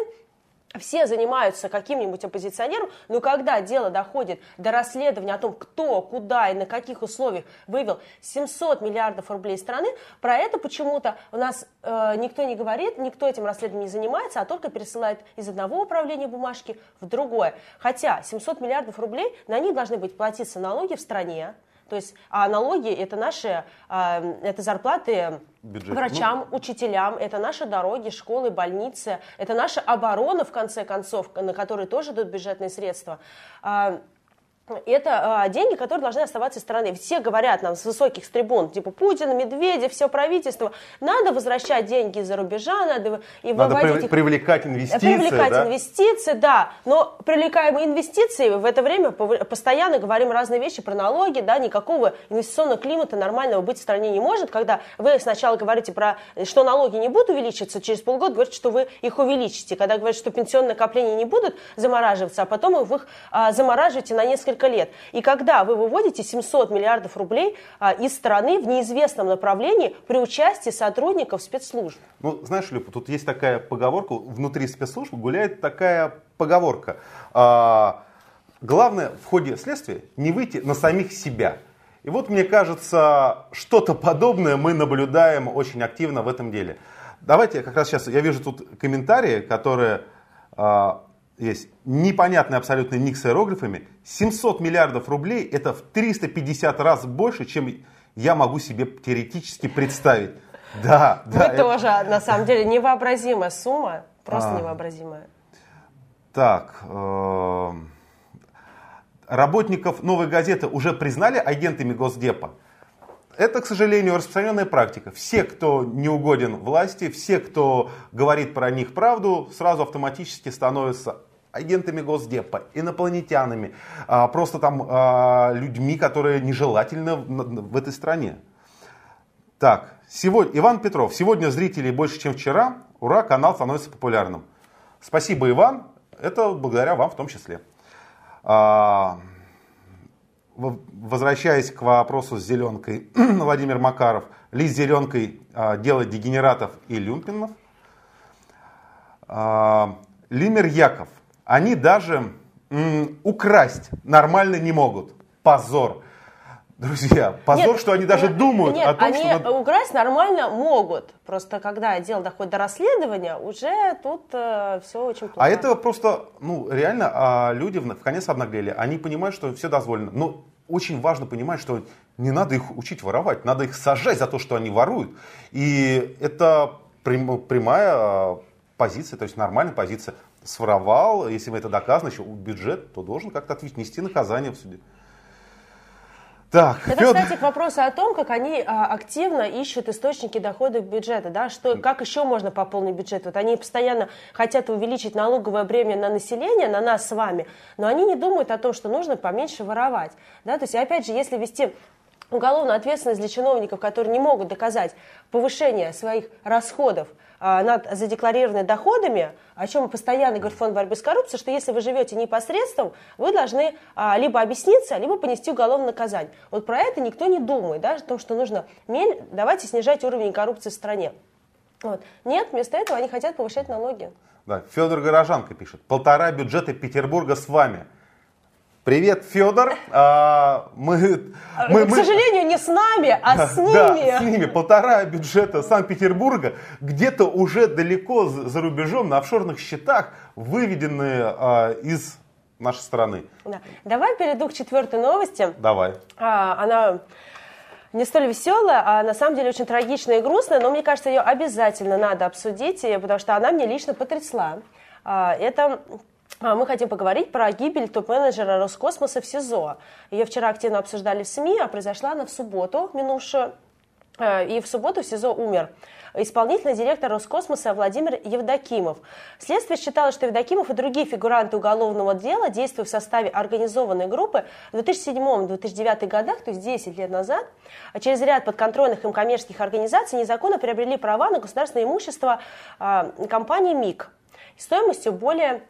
Все занимаются каким-нибудь оппозиционером, но когда дело доходит до расследования о том, кто, куда и на каких условиях вывел 700 миллиардов рублей страны, про это почему-то у нас никто не говорит, никто этим расследованием не занимается, а только пересылает из одного управления бумажки в другое. Хотя 700 миллиардов рублей, на них должны быть платиться налоги в стране. То есть налоги – это наши, это зарплаты бюджет. Врачам, учителям, это наши дороги, школы, больницы, это наша оборона, в конце концов, на которой тоже идут бюджетные средства. Это деньги, которые должны оставаться из страны. Все говорят нам с высоких трибун, типа Путин, Медведев, все правительство, надо возвращать деньги из-за рубежа, надо привлекать инвестиции. Привлекать инвестиции, да. Но привлекаем инвестиции, в это время постоянно говорим разные вещи про налоги, да, никакого инвестиционного климата нормального быть в стране не может, когда вы сначала говорите про, что налоги не будут увеличиваться, через полгода говорите, что вы их увеличите, когда говорят, что пенсионные накопления не будут замораживаться, а потом вы их замораживаете на несколько лет. И когда вы выводите 700 миллиардов рублей из страны в неизвестном направлении при участии сотрудников спецслужб. Ну, знаешь, Люб, тут есть такая поговорка, внутри спецслужб гуляет такая поговорка. Главное в ходе следствия не выйти на самих себя. И вот, мне кажется, что-то подобное мы наблюдаем очень активно в этом деле. Давайте как раз сейчас, я вижу тут комментарии, которые... Есть непонятные абсолютно ник с иероглифами. 700 миллиардов рублей это в 350 раз больше, чем я могу себе теоретически представить. Да, да. Это тоже, на самом деле, невообразимая сумма. Просто невообразимая. Так. Работников «Новой газеты» уже признали агентами Госдепа. Это, к сожалению, распространенная практика. Все, кто не угоден власти, все, кто говорит про них правду, сразу автоматически становятся агентами Госдепа, инопланетянами, просто там людьми, которые нежелательны в этой стране. Так, сегодня, Иван Петров. Сегодня зрителей больше, чем вчера. Ура, канал становится популярным. Спасибо, Иван. Это благодаря вам в том числе. Возвращаясь к вопросу с зеленкой, Владимир Макаров. Ли с зеленкой дело дегенератов и люмпинов. Лимер Яков. Они даже украсть нормально не могут. Позор. Друзья, позор, что они даже думают о том, что... Они украсть нормально могут. Просто когда дело доходит до расследования, уже тут все очень плохо. А это просто, реально люди вконец обнаглели. Они понимают, что все дозволено. Но очень важно понимать, что не надо их учить воровать. Надо их сажать за то, что они воруют. И это прямая позиция, то есть нормальная позиция. Своровал, если это доказано, еще бюджет, то должен как-то ответить, нести наказание в суде. Так, это, кстати, к вопросу о том, как они активно ищут источники доходов бюджета, да, как еще можно пополнить бюджет. Вот они постоянно хотят увеличить налоговое бремя на население, на нас с вами, но они не думают о том, что нужно поменьше воровать, да, то есть, опять же, если вести уголовную ответственность для чиновников, которые не могут доказать повышение своих расходов над задекларированными доходами, о чем постоянно говорит Фонд борьбы с коррупцией, что если вы живете непосредством, вы должны либо объясниться, либо понести уголовное наказание. Вот про это никто не думает, да, о том, что нужно давайте снижать уровень коррупции в стране. Вот. Нет, вместо этого они хотят повышать налоги. Да, Федор Горожанко пишет: 1,5 бюджета Петербурга с вами. Привет, Федор. К сожалению, не с нами, а с ними. Да, с ними. 1,5 бюджета Санкт-Петербурга где-то уже далеко за рубежом на офшорных счетах выведены из нашей страны. Да. Давай перейду к четвертой новости. Давай. Она не столь веселая, а на самом деле очень трагичная и грустная, но мне кажется, ее обязательно надо обсудить, потому что она мне лично потрясла. Мы хотим поговорить про гибель топ-менеджера Роскосмоса в СИЗО. Ее вчера активно обсуждали в СМИ, а произошла она в субботу минувшую. И в субботу в СИЗО умер исполнительный директор Роскосмоса Владимир Евдокимов. Следствие считало, что Евдокимов и другие фигуранты уголовного дела, действуя в составе организованной группы в 2007-2009 годах, то есть 10 лет назад, через ряд подконтрольных им коммерческих организаций незаконно приобрели права на государственное имущество компании МИК стоимостью более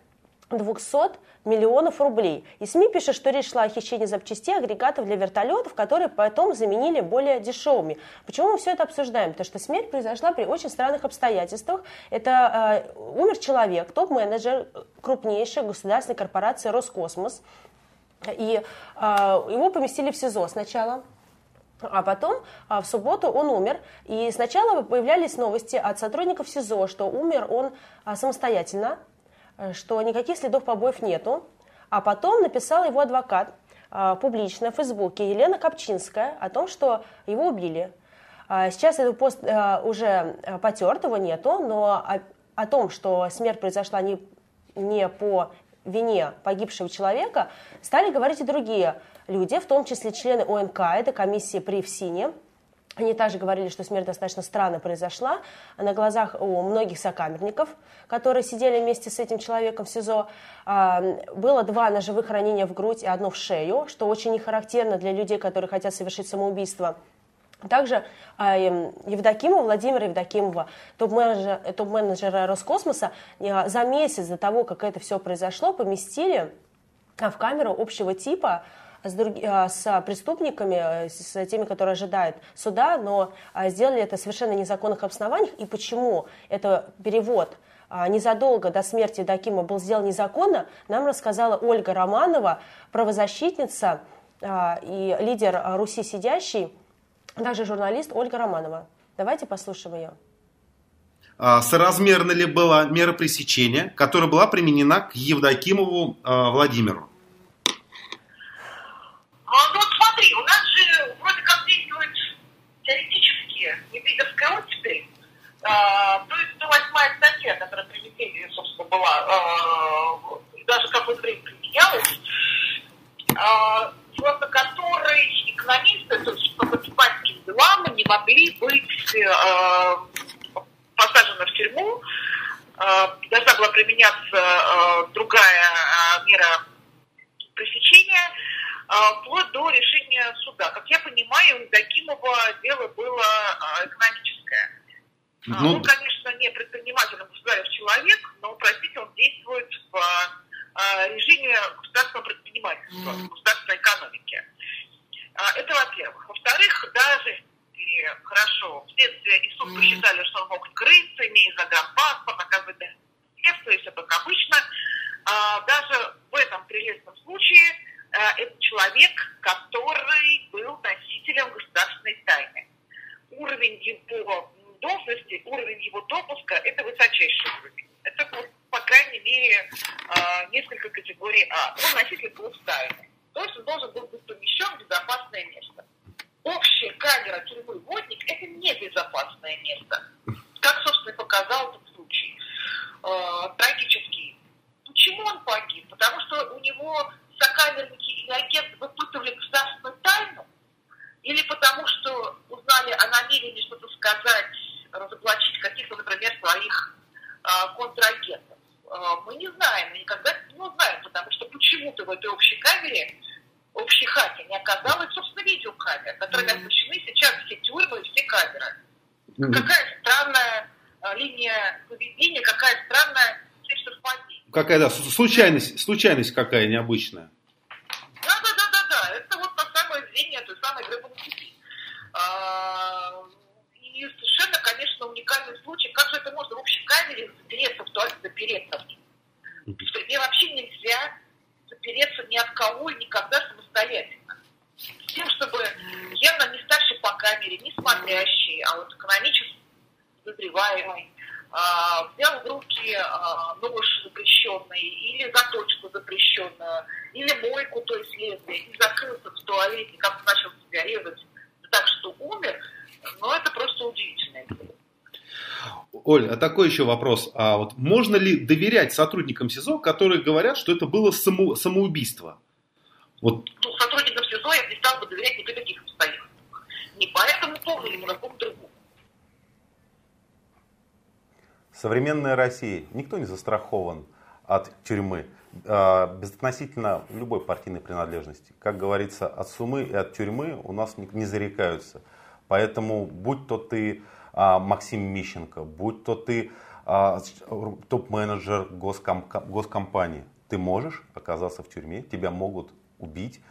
200 миллионов рублей. И СМИ пишут, что речь шла о хищении запчастей, агрегатов для вертолетов, которые потом заменили более дешевыми. Почему мы все это обсуждаем? Потому что смерть произошла при очень странных обстоятельствах. Это умер человек, топ-менеджер крупнейшей государственной корпорации «Роскосмос». И его поместили в СИЗО сначала. А потом в субботу он умер, и сначала появлялись новости от сотрудников СИЗО, что умер он самостоятельно, что никаких следов побоев нету, а потом написала его адвокат публично в Фейсбуке Елена Кочинская о том, что его убили. Сейчас этот пост уже потерт, его нету, но о том, что смерть произошла не по вине погибшего человека, стали говорить и другие люди, в том числе члены ОНК, это комиссии при ФСИНе. Они также говорили, что смерть достаточно странно произошла на глазах у многих сокамерников, которые сидели вместе с этим человеком в СИЗО. Было 2 ножевых ранения в грудь и 1 в шею, что очень не характерно для людей, которые хотят совершить самоубийство. Также Владимира Евдокимова, топ-менеджера Роскосмоса, за месяц до того, как это все произошло, поместили в камеру общего типа с преступниками, с теми, которые ожидают суда, но сделали это в совершенно незаконных обоснованиях. И почему этот перевод незадолго до смерти Евдокимова был сделан незаконно, нам рассказала Ольга Романова, правозащитница и лидер «Руси сидящей», также журналист Ольга Романова. Давайте послушаем ее. Соразмерна ли была мера пресечения, которая была применена к Евдокимову Владимиру? Ну вот смотри, у нас же вроде как действует теоретически Медведевская оттепель, то есть 108-я статья, которая при Медведеве, собственно, была, даже какое-то время применялась, просто которой экономисты, то есть по математическим делам, не могли быть посажены в тюрьму, должна была применяться другая мера пресечения, вплоть до решения суда. Как я понимаю, у Евдокимова дело было экономическое. Ну, он, конечно, не предпринимателем государев человек, но, простите, он действует в режиме государственного предпринимательства, государственной экономики. Это во-первых. Во-вторых, даже хорошо, вследствие и суд посчитали, что он мог скрыться, имея загранпаспорт, оказывается, то есть это как обычно. Даже в этом прелестном случае это человек, который был носителем государственной тайны. Уровень его должности, уровень его допуска – это высочайший уровень. Это, по крайней мере, несколько категорий А. Он носитель государственной тайны. То есть он должен был быть помещен в безопасное место. Общая камера тюрьмы «Водник» – это небезопасное место. Как, собственно, показал этот случай. Трагический. Почему он погиб? Потому что у него сокамерники и агенты выпытывали государственную тайну, или потому что узнали о намерении что-то сказать, разоблачить каких-то, например, своих контрагентов. Мы не знаем, мы никогда не узнаем, потому что почему-то в этой общей камере, общей хате не оказалось, собственно, видеокамера, которая везде камера. Какая странная линия поведения, какая странная совпадение. Какая-то случайность какая необычная. Да. Это вот то самое зрение той самой гребаной пути. И совершенно, конечно, уникальный случай. Как же это можно в общей камере запереться, в туалете запереться? Мне вообще нельзя запереться ни от кого и никогда самостоятельно. С тем, чтобы явно не старший по камере, не смотрящий, а вот экономически подозреваемый, взял в руки нож запрещенный, или заточку запрещенную, или мойку той следствия, и закрылся в туалете, как начал себя резать, так что умер, но это просто удивительно. Оль, а такой еще вопрос. А вот можно ли доверять сотрудникам СИЗО, которые говорят, что это было самоубийство? Вот. Ну, сотрудникам СИЗО я не стал бы доверять ни при каких обстоятельствах. Не по этому поводу, ни по какому другому. Современная Россия. Никто не застрахован от тюрьмы. Безотносительно любой партийной принадлежности. Как говорится, от сумы и от тюрьмы у нас не зарекаются. Поэтому, будь то ты Максим Мищенко, будь то ты топ-менеджер госкомпании, ты можешь оказаться в тюрьме, тебя могут убить,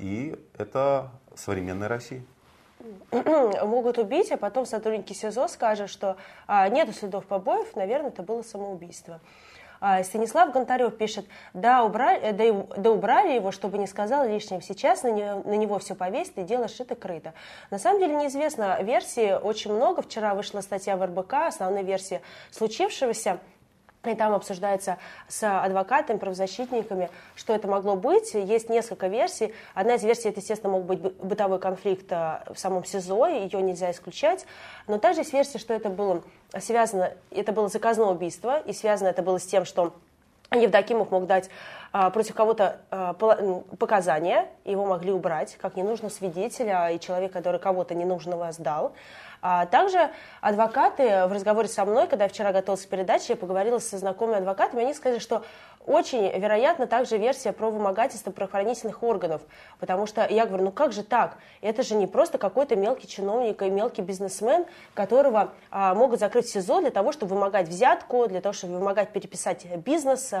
и это современная Россия. Могут убить, а потом сотрудники СИЗО скажут, что нету следов побоев, наверное, это было самоубийство. Станислав Гонтарев пишет: да убрали его, чтобы не сказал лишним. Сейчас на него все повесит, и дело шито-крыто. На самом деле неизвестно, версий очень много. Вчера вышла статья в РБК, основная версия случившегося. И там обсуждается с адвокатами, правозащитниками, что это могло быть. Есть несколько версий. Одна из версий – это, естественно, мог быть бытовой конфликт в самом СИЗО, ее нельзя исключать. Но также есть версия, что это было заказное убийство, и связано это было с тем, что Евдокимов мог дать против кого-то показания, его могли убрать, как ненужного свидетеля и человека, который кого-то ненужного сдал. Также адвокаты в разговоре со мной, когда я вчера готовилась к передаче, я поговорила со знакомыми адвокатами, они сказали, что очень вероятно также версия про вымогательство правоохранительных органов, потому что я говорю, ну как же так, это же не просто какой-то мелкий чиновник и мелкий бизнесмен, которого могут закрыть в СИЗО для того, чтобы вымогать взятку, для того, чтобы вымогать переписать бизнес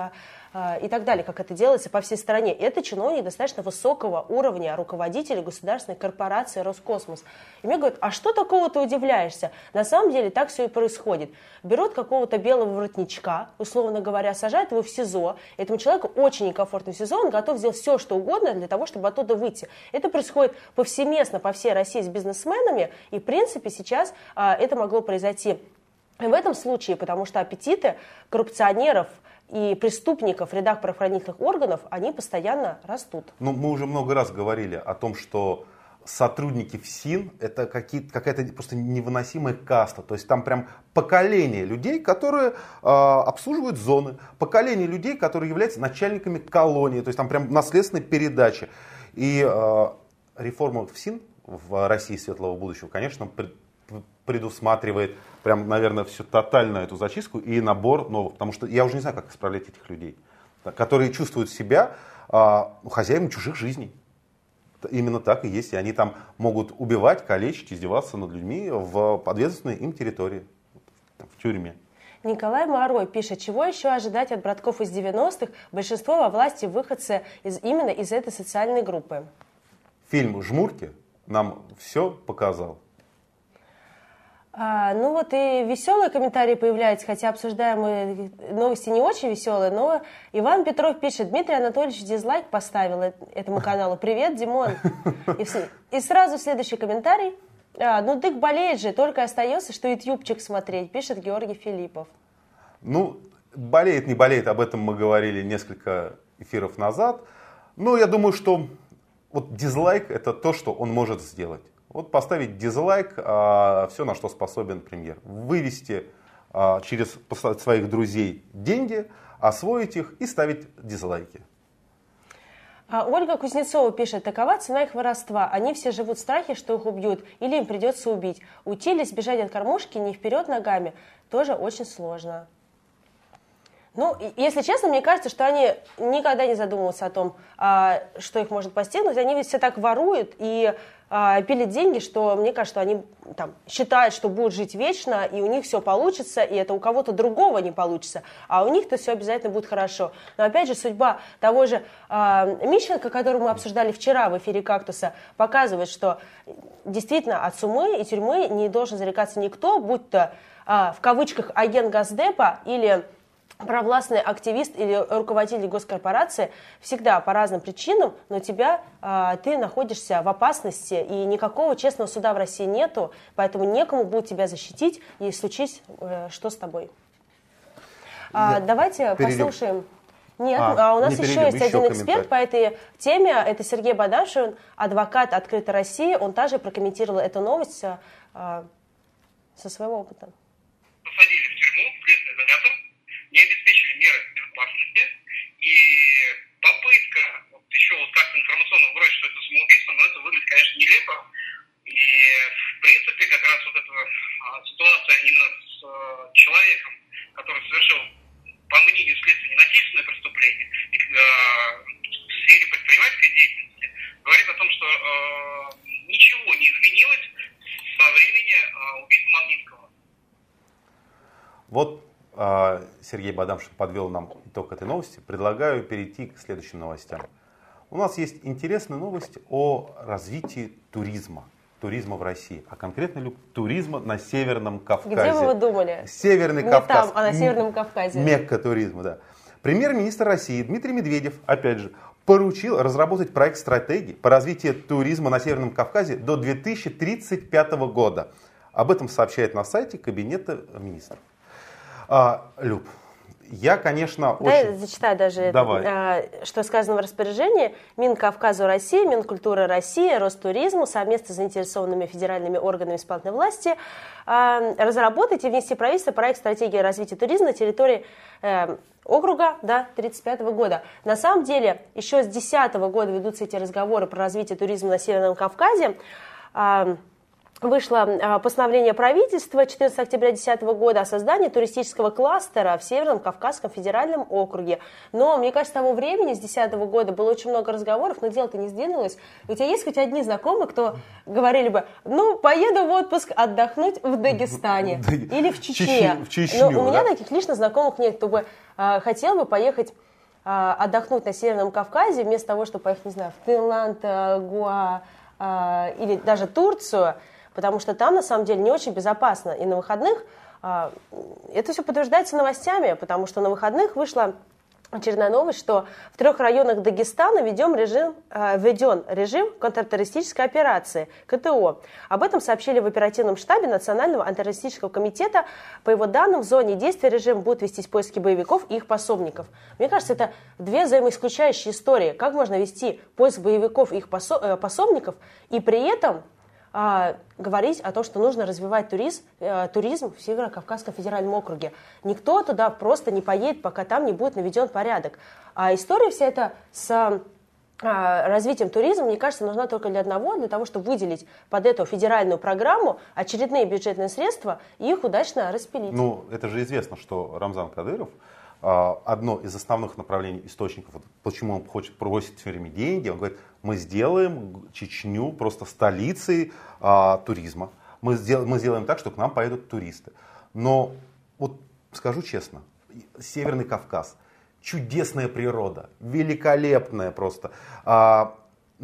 и так далее, как это делается по всей стране. Это чиновник достаточно высокого уровня, руководитель государственной корпорации Роскосмос. И мне говорят, а что такого-то удивляешься? На самом деле так все и происходит. Берут какого-то белого воротничка, условно говоря, сажают его в СИЗО. Этому человеку очень некомфортно в СИЗО, он готов сделать все, что угодно для того, чтобы оттуда выйти. Это происходит повсеместно по всей России с бизнесменами, и в принципе сейчас это могло произойти в этом случае, потому что аппетиты коррупционеров и преступников в рядах правоохранительных органов, они постоянно растут. Ну, мы уже много раз говорили о том, что сотрудники ФСИН – это какая-то просто невыносимая каста. То есть там прям поколение людей, которые обслуживают зоны, поколение людей, которые являются начальниками колонии. То есть там прям наследственная передача. И реформа ФСИН в России светлого будущего, конечно, предусматривает прям, наверное, всю тотальную эту зачистку и набор новых. Потому что я уже не знаю, как исправлять этих людей, которые чувствуют себя хозяевами чужих жизней. Именно так и есть. И они там могут убивать, калечить, издеваться над людьми в ответственной им территории, в тюрьме. Николай Марой пишет, чего еще ожидать от братков из 90-х? Большинство во власти выходцы именно из этой социальной группы. Фильм «Жмурки» нам все показал. Ну вот и веселые комментарии появляются, хотя обсуждаемые новости не очень веселые, но Иван Петров пишет, Дмитрий Анатольевич дизлайк поставил этому каналу. Привет, Димон. И сразу следующий комментарий. Ну дык болеет же, только остается, что ютубчик смотреть, пишет Георгий Филиппов. Ну, болеет, не болеет, об этом мы говорили несколько эфиров назад. Но я думаю, что вот дизлайк это то, что он может сделать. Вот поставить дизлайк, все, на что способен премьер. Вывести через своих друзей деньги, освоить их и ставить дизлайки. Ольга Кузнецова пишет, такова цена их воровства. Они все живут в страхе, что их убьют или им придется убить. Уйти или сбежать от кормушки не вперед ногами тоже очень сложно. Ну, если честно, мне кажется, что они никогда не задумываются о том, что их может постигнуть. Они ведь все так воруют и пилят деньги, что, мне кажется, что они там считают, что будут жить вечно, и у них все получится, и это у кого-то другого не получится, а у них-то все обязательно будет хорошо. Но, опять же, судьба того же Мищенко, которого мы обсуждали вчера в эфире «Кактуса», показывает, что действительно от сумы и тюрьмы не должен зарекаться никто, будь то, в кавычках, агент Газдепа или провластный активист или руководитель госкорпорации. Всегда по разным причинам, но ты находишься в опасности, и никакого честного суда в России нету, поэтому некому будет тебя защитить, и случись что с тобой. Давайте перейдем. Послушаем. Нет, у нас еще есть один эксперт по этой теме, это Сергей Бадашин, адвокат Открытой России, он также прокомментировал эту новость со своего опыта. Посадили в тюрьму, в следственный изолятор, не обеспечили меры безопасности, и попытка, вот еще вот как-то информационно вроде, что это самоубийство, но это выглядит, конечно, нелепо, и в принципе как раз вот эта ситуация именно с человеком, который совершил, по мнению следствия, ненасильственное преступление в сфере предпринимательской деятельности, говорит о том, что ничего не изменилось со времени убийства Магнитского. Вот Сергей Бадамшин подвел нам итог этой новости. Предлагаю перейти к следующим новостям. У нас есть интересная новость о развитии туризма в России, а конкретно туризма на Северном Кавказе. Где бы вы думали? Северный Кавказ. Не там, а на Северном Кавказе. Мекка туризма, да. Премьер-министр России Дмитрий Медведев, опять же, поручил разработать проект стратегии по развитию туризма на Северном Кавказе до 2035 года. Об этом сообщает на сайте Кабинета министров. Люб, я, конечно, очень... Да, зачитаю даже, что сказано в распоряжении. Минкавказу России, Минкультура России, Ростуризму совместно с заинтересованными федеральными органами исполнительной власти разработать и внести в правительство проект стратегии развития туризма на территории округа до 1935 года. На самом деле, еще с 2010 года ведутся эти разговоры про развитие туризма на Северном Кавказе. Вышло постановление правительства 14 октября 2010 года о создании туристического кластера в Северном Кавказском федеральном округе. Но, мне кажется, с того времени, с 2010 года, было очень много разговоров, но дело-то не сдвинулось. У тебя есть хоть одни знакомые, кто говорили бы, ну, поеду в отпуск отдохнуть в Дагестане или в Чечне. Но у меня таких лично знакомых нет, кто бы хотел бы поехать отдохнуть на Северном Кавказе, вместо того, чтобы поехать, не знаю, в Таиланд, Гоа или даже Турцию. Потому что там, на самом деле, не очень безопасно. И на выходных это все подтверждается новостями, потому что на выходных вышла очередная новость, что в 3 районах Дагестана введен режим контртеррористической операции, КТО. Об этом сообщили в оперативном штабе Национального антитеррористического комитета. По его данным, в зоне действия режима будут вестись поиски боевиков и их пособников. Мне кажется, это две взаимоисключающие истории. Как можно вести поиск боевиков и их пособников и при этом говорить о том, что нужно развивать туризм в Северо-Кавказском федеральном округе. Никто туда просто не поедет, пока там не будет наведен порядок. А история вся эта с развитием туризма, мне кажется, нужна только для того, чтобы выделить под эту федеральную программу очередные бюджетные средства и их удачно распилить. Ну, это же известно, что Рамзан Кадыров, одно из основных направлений источников, почему он хочет бросить все время деньги, он говорит, мы сделаем Чечню просто столицей туризма, мы сделаем так, что к нам поедут туристы. Но вот скажу честно, Северный Кавказ, чудесная природа, великолепная просто,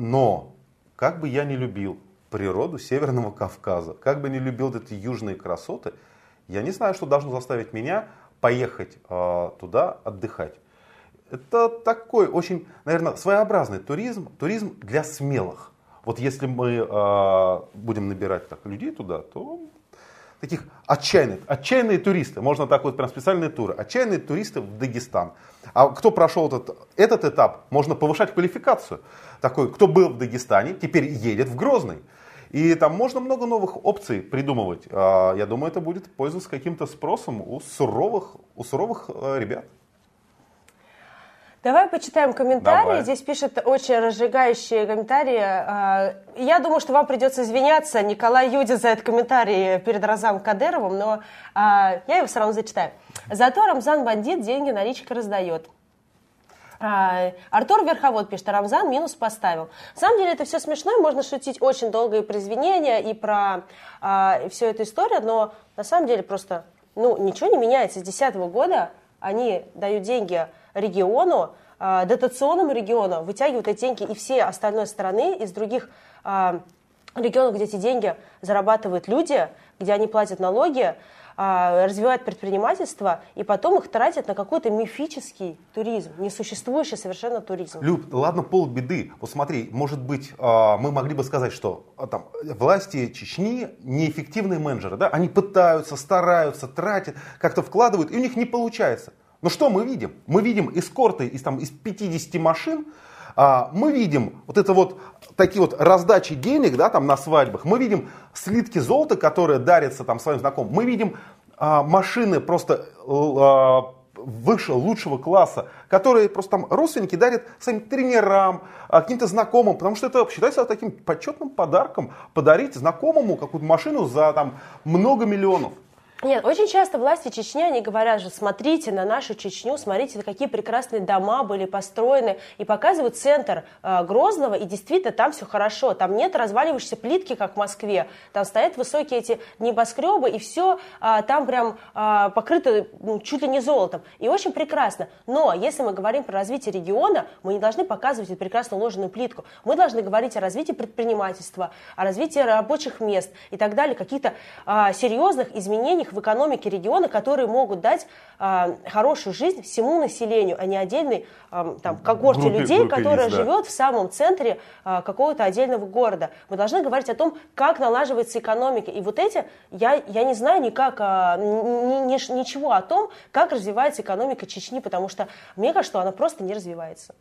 но как бы я не любил природу Северного Кавказа, как бы не любил эти южные красоты, я не знаю, что должно заставить меня поехать туда отдыхать. Это такой очень, наверное, своеобразный туризм для смелых. Вот если мы будем набирать так людей туда, то таких отчаянные туристы, можно так вот прям специальные туры, отчаянные туристы в Дагестан. А кто прошел этот этап, можно повышать квалификацию. Такой, кто был в Дагестане, теперь едет в Грозный. И там можно много новых опций придумывать. Я думаю, это будет пользоваться каким-то спросом у суровых ребят. Давай почитаем комментарии. Давай. Здесь пишет очень разжигающие комментарии. Я думаю, что вам придется извиняться, Николай Юдин, за этот комментарий перед Рамзаном Кадыровым, но я его все равно зачитаю. Зато Рамзан бандит, деньги наличкой раздает. Артур Верховод пишет, а Рамзан минус поставил. На самом деле это все смешно, можно шутить очень долго и про извинения, и про всю эту историю, но на самом деле просто ничего не меняется. С 2010 года они дают деньги региону, дотационному региону, вытягивают эти деньги и все остальной страны, из других регионов, где эти деньги зарабатывают люди, где они платят налоги, развивают предпринимательство, и потом их тратят на какой-то мифический туризм, несуществующий совершенно туризм. Люб, ладно, полбеды. Вот смотри, может быть, мы могли бы сказать, что там, власти Чечни неэффективные менеджеры, да? Они пытаются, стараются, тратят, как-то вкладывают, и у них не получается. Но что мы видим? Мы видим эскорты из 50 машин, мы видим такие раздачи денег, да, там на свадьбах, мы видим слитки золота, которые дарятся там своим знакомым, мы видим машины просто выше, лучшего класса, которые просто там родственники дарят своим тренерам, каким-то знакомым, потому что это считается таким почетным подарком, подарить знакомому какую-то машину за там много миллионов. Нет, очень часто власти Чечни, они говорят же, смотрите на нашу Чечню, смотрите, какие прекрасные дома были построены, и показывают центр Грозного, и действительно там все хорошо, там нет разваливающейся плитки, как в Москве, там стоят высокие эти небоскребы, и все там прям покрыто чуть ли не золотом, и очень прекрасно. Но если мы говорим про развитие региона, мы не должны показывать эту прекрасно уложенную плитку, мы должны говорить о развитии предпринимательства, о развитии рабочих мест и так далее, каких-то серьезных изменениях в экономике региона, которые могут дать хорошую жизнь всему населению, а не отдельной когорте людей, которая живет в самом центре какого-то отдельного города. Мы должны говорить о том, как налаживается экономика. И вот эти, я не знаю никак, ничего о том, как развивается экономика Чечни, потому что мне кажется, что она просто не развивается.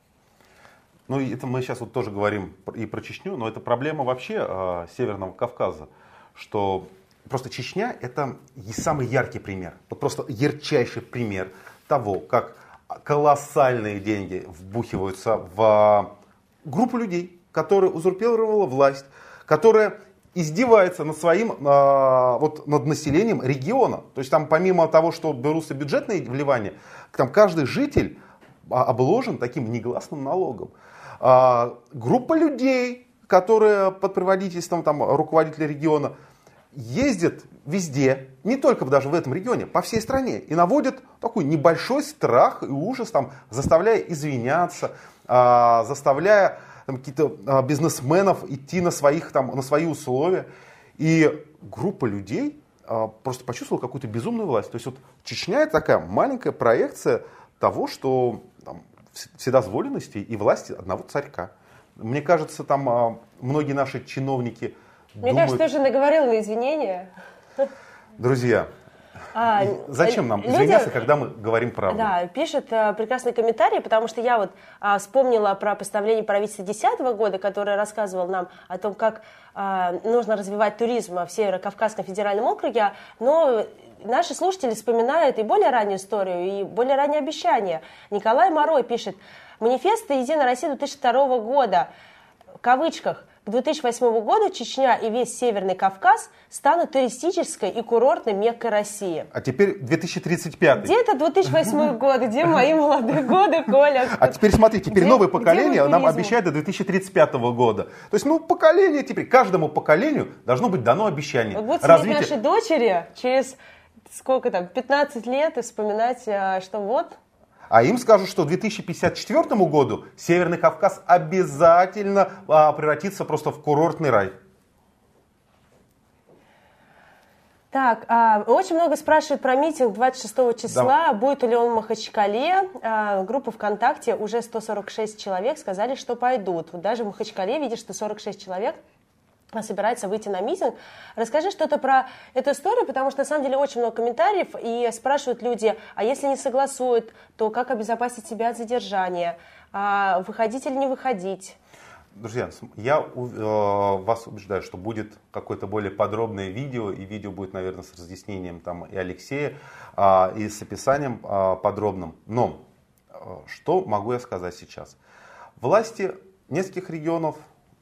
Ну, это мы сейчас тоже говорим и про Чечню, но это проблема вообще Северного Кавказа, что... Просто Чечня – это самый яркий пример, вот просто ярчайший пример того, как колоссальные деньги вбухиваются в группу людей, которая узурпировала власть, которая издевается над своим, над населением региона. То есть там помимо того, что берутся бюджетные вливания, там каждый житель обложен таким негласным налогом. Группа людей, которые под предводительством руководителя региона, ездит везде, не только даже в этом регионе, по всей стране, и наводит такой небольшой страх и ужас, заставляя извиняться, заставляя какие-то бизнесменов идти на свои условия. И группа людей просто почувствовала какую-то безумную власть. То есть Чечня – это такая маленькая проекция того, что вседозволенности и власти одного царька. Мне кажется, многие наши чиновники... Мне кажется, ты уже наговорил на извинения. Друзья, зачем нам извиняться, когда мы говорим правду? Да, пишет прекрасный комментарий, потому что я вспомнила про постановление правительства 2010 года, которое рассказывало нам о том, как нужно развивать туризм в Северо-Кавказском федеральном округе, но... Наши слушатели вспоминают и более раннюю историю, и более ранние обещания. Николай Морой пишет, манифест «Единая Россия» 2002 года, в кавычках, к 2008 году Чечня и весь Северный Кавказ станут туристической и курортной меккой России. А теперь 2035. Где это 2008 год? Где мои молодые годы, Коля? А теперь смотри, новое поколение нам обещает до 2035 года. То есть, поколение теперь, каждому поколению должно быть дано обещание. Вот смотреть нашей дочери через, 15 лет и вспоминать, что вот... А им скажут, что к 2054 году Северный Кавказ обязательно превратится просто в курортный рай. Так, очень много спрашивают про митинг 26 числа, давай. Будет ли он в Махачкале. Группа ВКонтакте уже 146 человек сказали, что пойдут. Вот даже в Махачкале, видишь, 146 человек собирается выйти на митинг. Расскажи что-то про эту историю, потому что на самом деле очень много комментариев, и спрашивают люди, а если не согласуют, то как обезопасить себя от задержания, выходить или не выходить? Друзья, я вас убеждаю, что будет какое-то более подробное видео, и видео будет, наверное, с разъяснением и Алексея, и с описанием подробным. Но Что могу я сказать сейчас? Власти нескольких регионов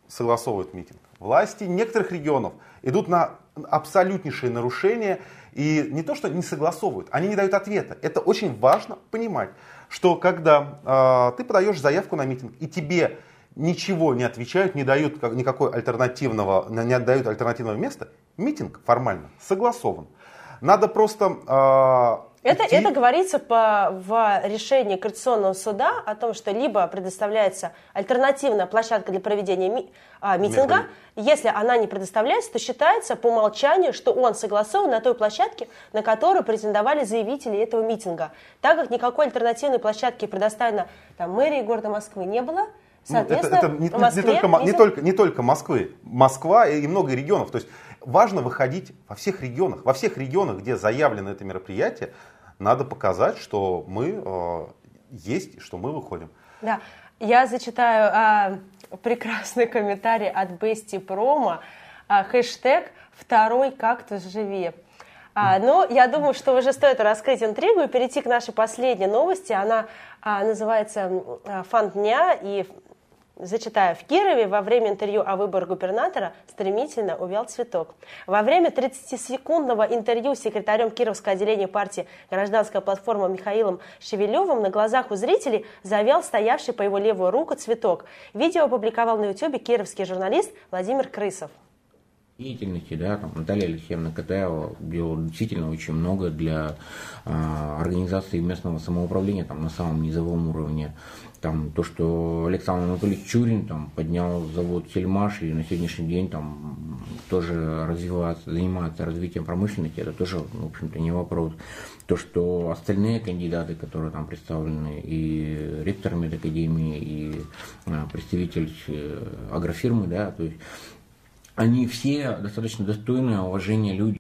согласовывают митинг. Власти некоторых регионов идут на абсолютнейшие нарушения. И не то, что не согласовывают, они не дают ответа. Это очень важно понимать, что когда ты подаешь заявку на митинг, и тебе ничего не отвечают, не дают никакого альтернативного, не отдают альтернативного места, митинг формально согласован. Надо просто... Это говорится в решении Конституционного суда о том, что либо предоставляется альтернативная площадка для проведения митинга, если она не предоставляется, то считается по умолчанию, что он согласован на той площадке, на которую претендовали заявители этого митинга. Так как никакой альтернативной площадки предоставлено мэрии города Москвы не было, соответственно, не только Москвы, Москва и много регионов. То есть важно выходить во всех регионах, где заявлено это мероприятие, надо показать, что мы есть, что мы выходим. Да, я зачитаю прекрасный комментарий от Бести Промо, хэштег «Второй кактус живи». Но я думаю, что уже стоит раскрыть интригу и перейти к нашей последней новости. Она называется «Фан дня» и... Зачитаю. В Кирове во время интервью о выборах губернатора стремительно увял цветок. Во время 30-секундного интервью с секретарем Кировского отделения партии «Гражданская платформа» Михаилом Шевелевым на глазах у зрителей завял стоявший по его левую руку цветок. Видео опубликовал на YouTube кировский журналист Владимир Крысов. Деятельности, да, там Наталья Алексеевна Катаева делала действительно очень много для организации местного самоуправления там, на самом низовом уровне. Там, то, что Александр Анатольевич Чурин там, поднял завод «Сельмаш» и на сегодняшний день там, тоже занимается развитием промышленности, это тоже, в общем-то, не вопрос. То, что остальные кандидаты, которые там представлены, и ректор медакадемии, и представитель агрофирмы, да, то есть они все достаточно достойные уважения люди.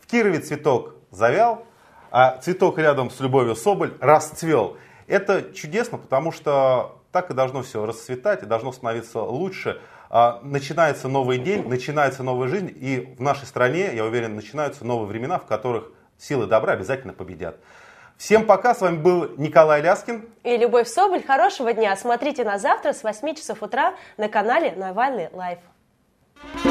В Кирове цветок завял, а цветок рядом с Любовью Соболь расцвел. Это чудесно, потому что так и должно все расцветать, и должно становиться лучше. Начинается новый день, начинается новая жизнь, и в нашей стране, я уверен, начинаются новые времена, в которых силы добра обязательно победят. Всем пока, с вами был Николай Ляскин и Любовь Соболь. Хорошего дня. Смотрите на завтра с 8 часов утра на канале «Навальный LIVE».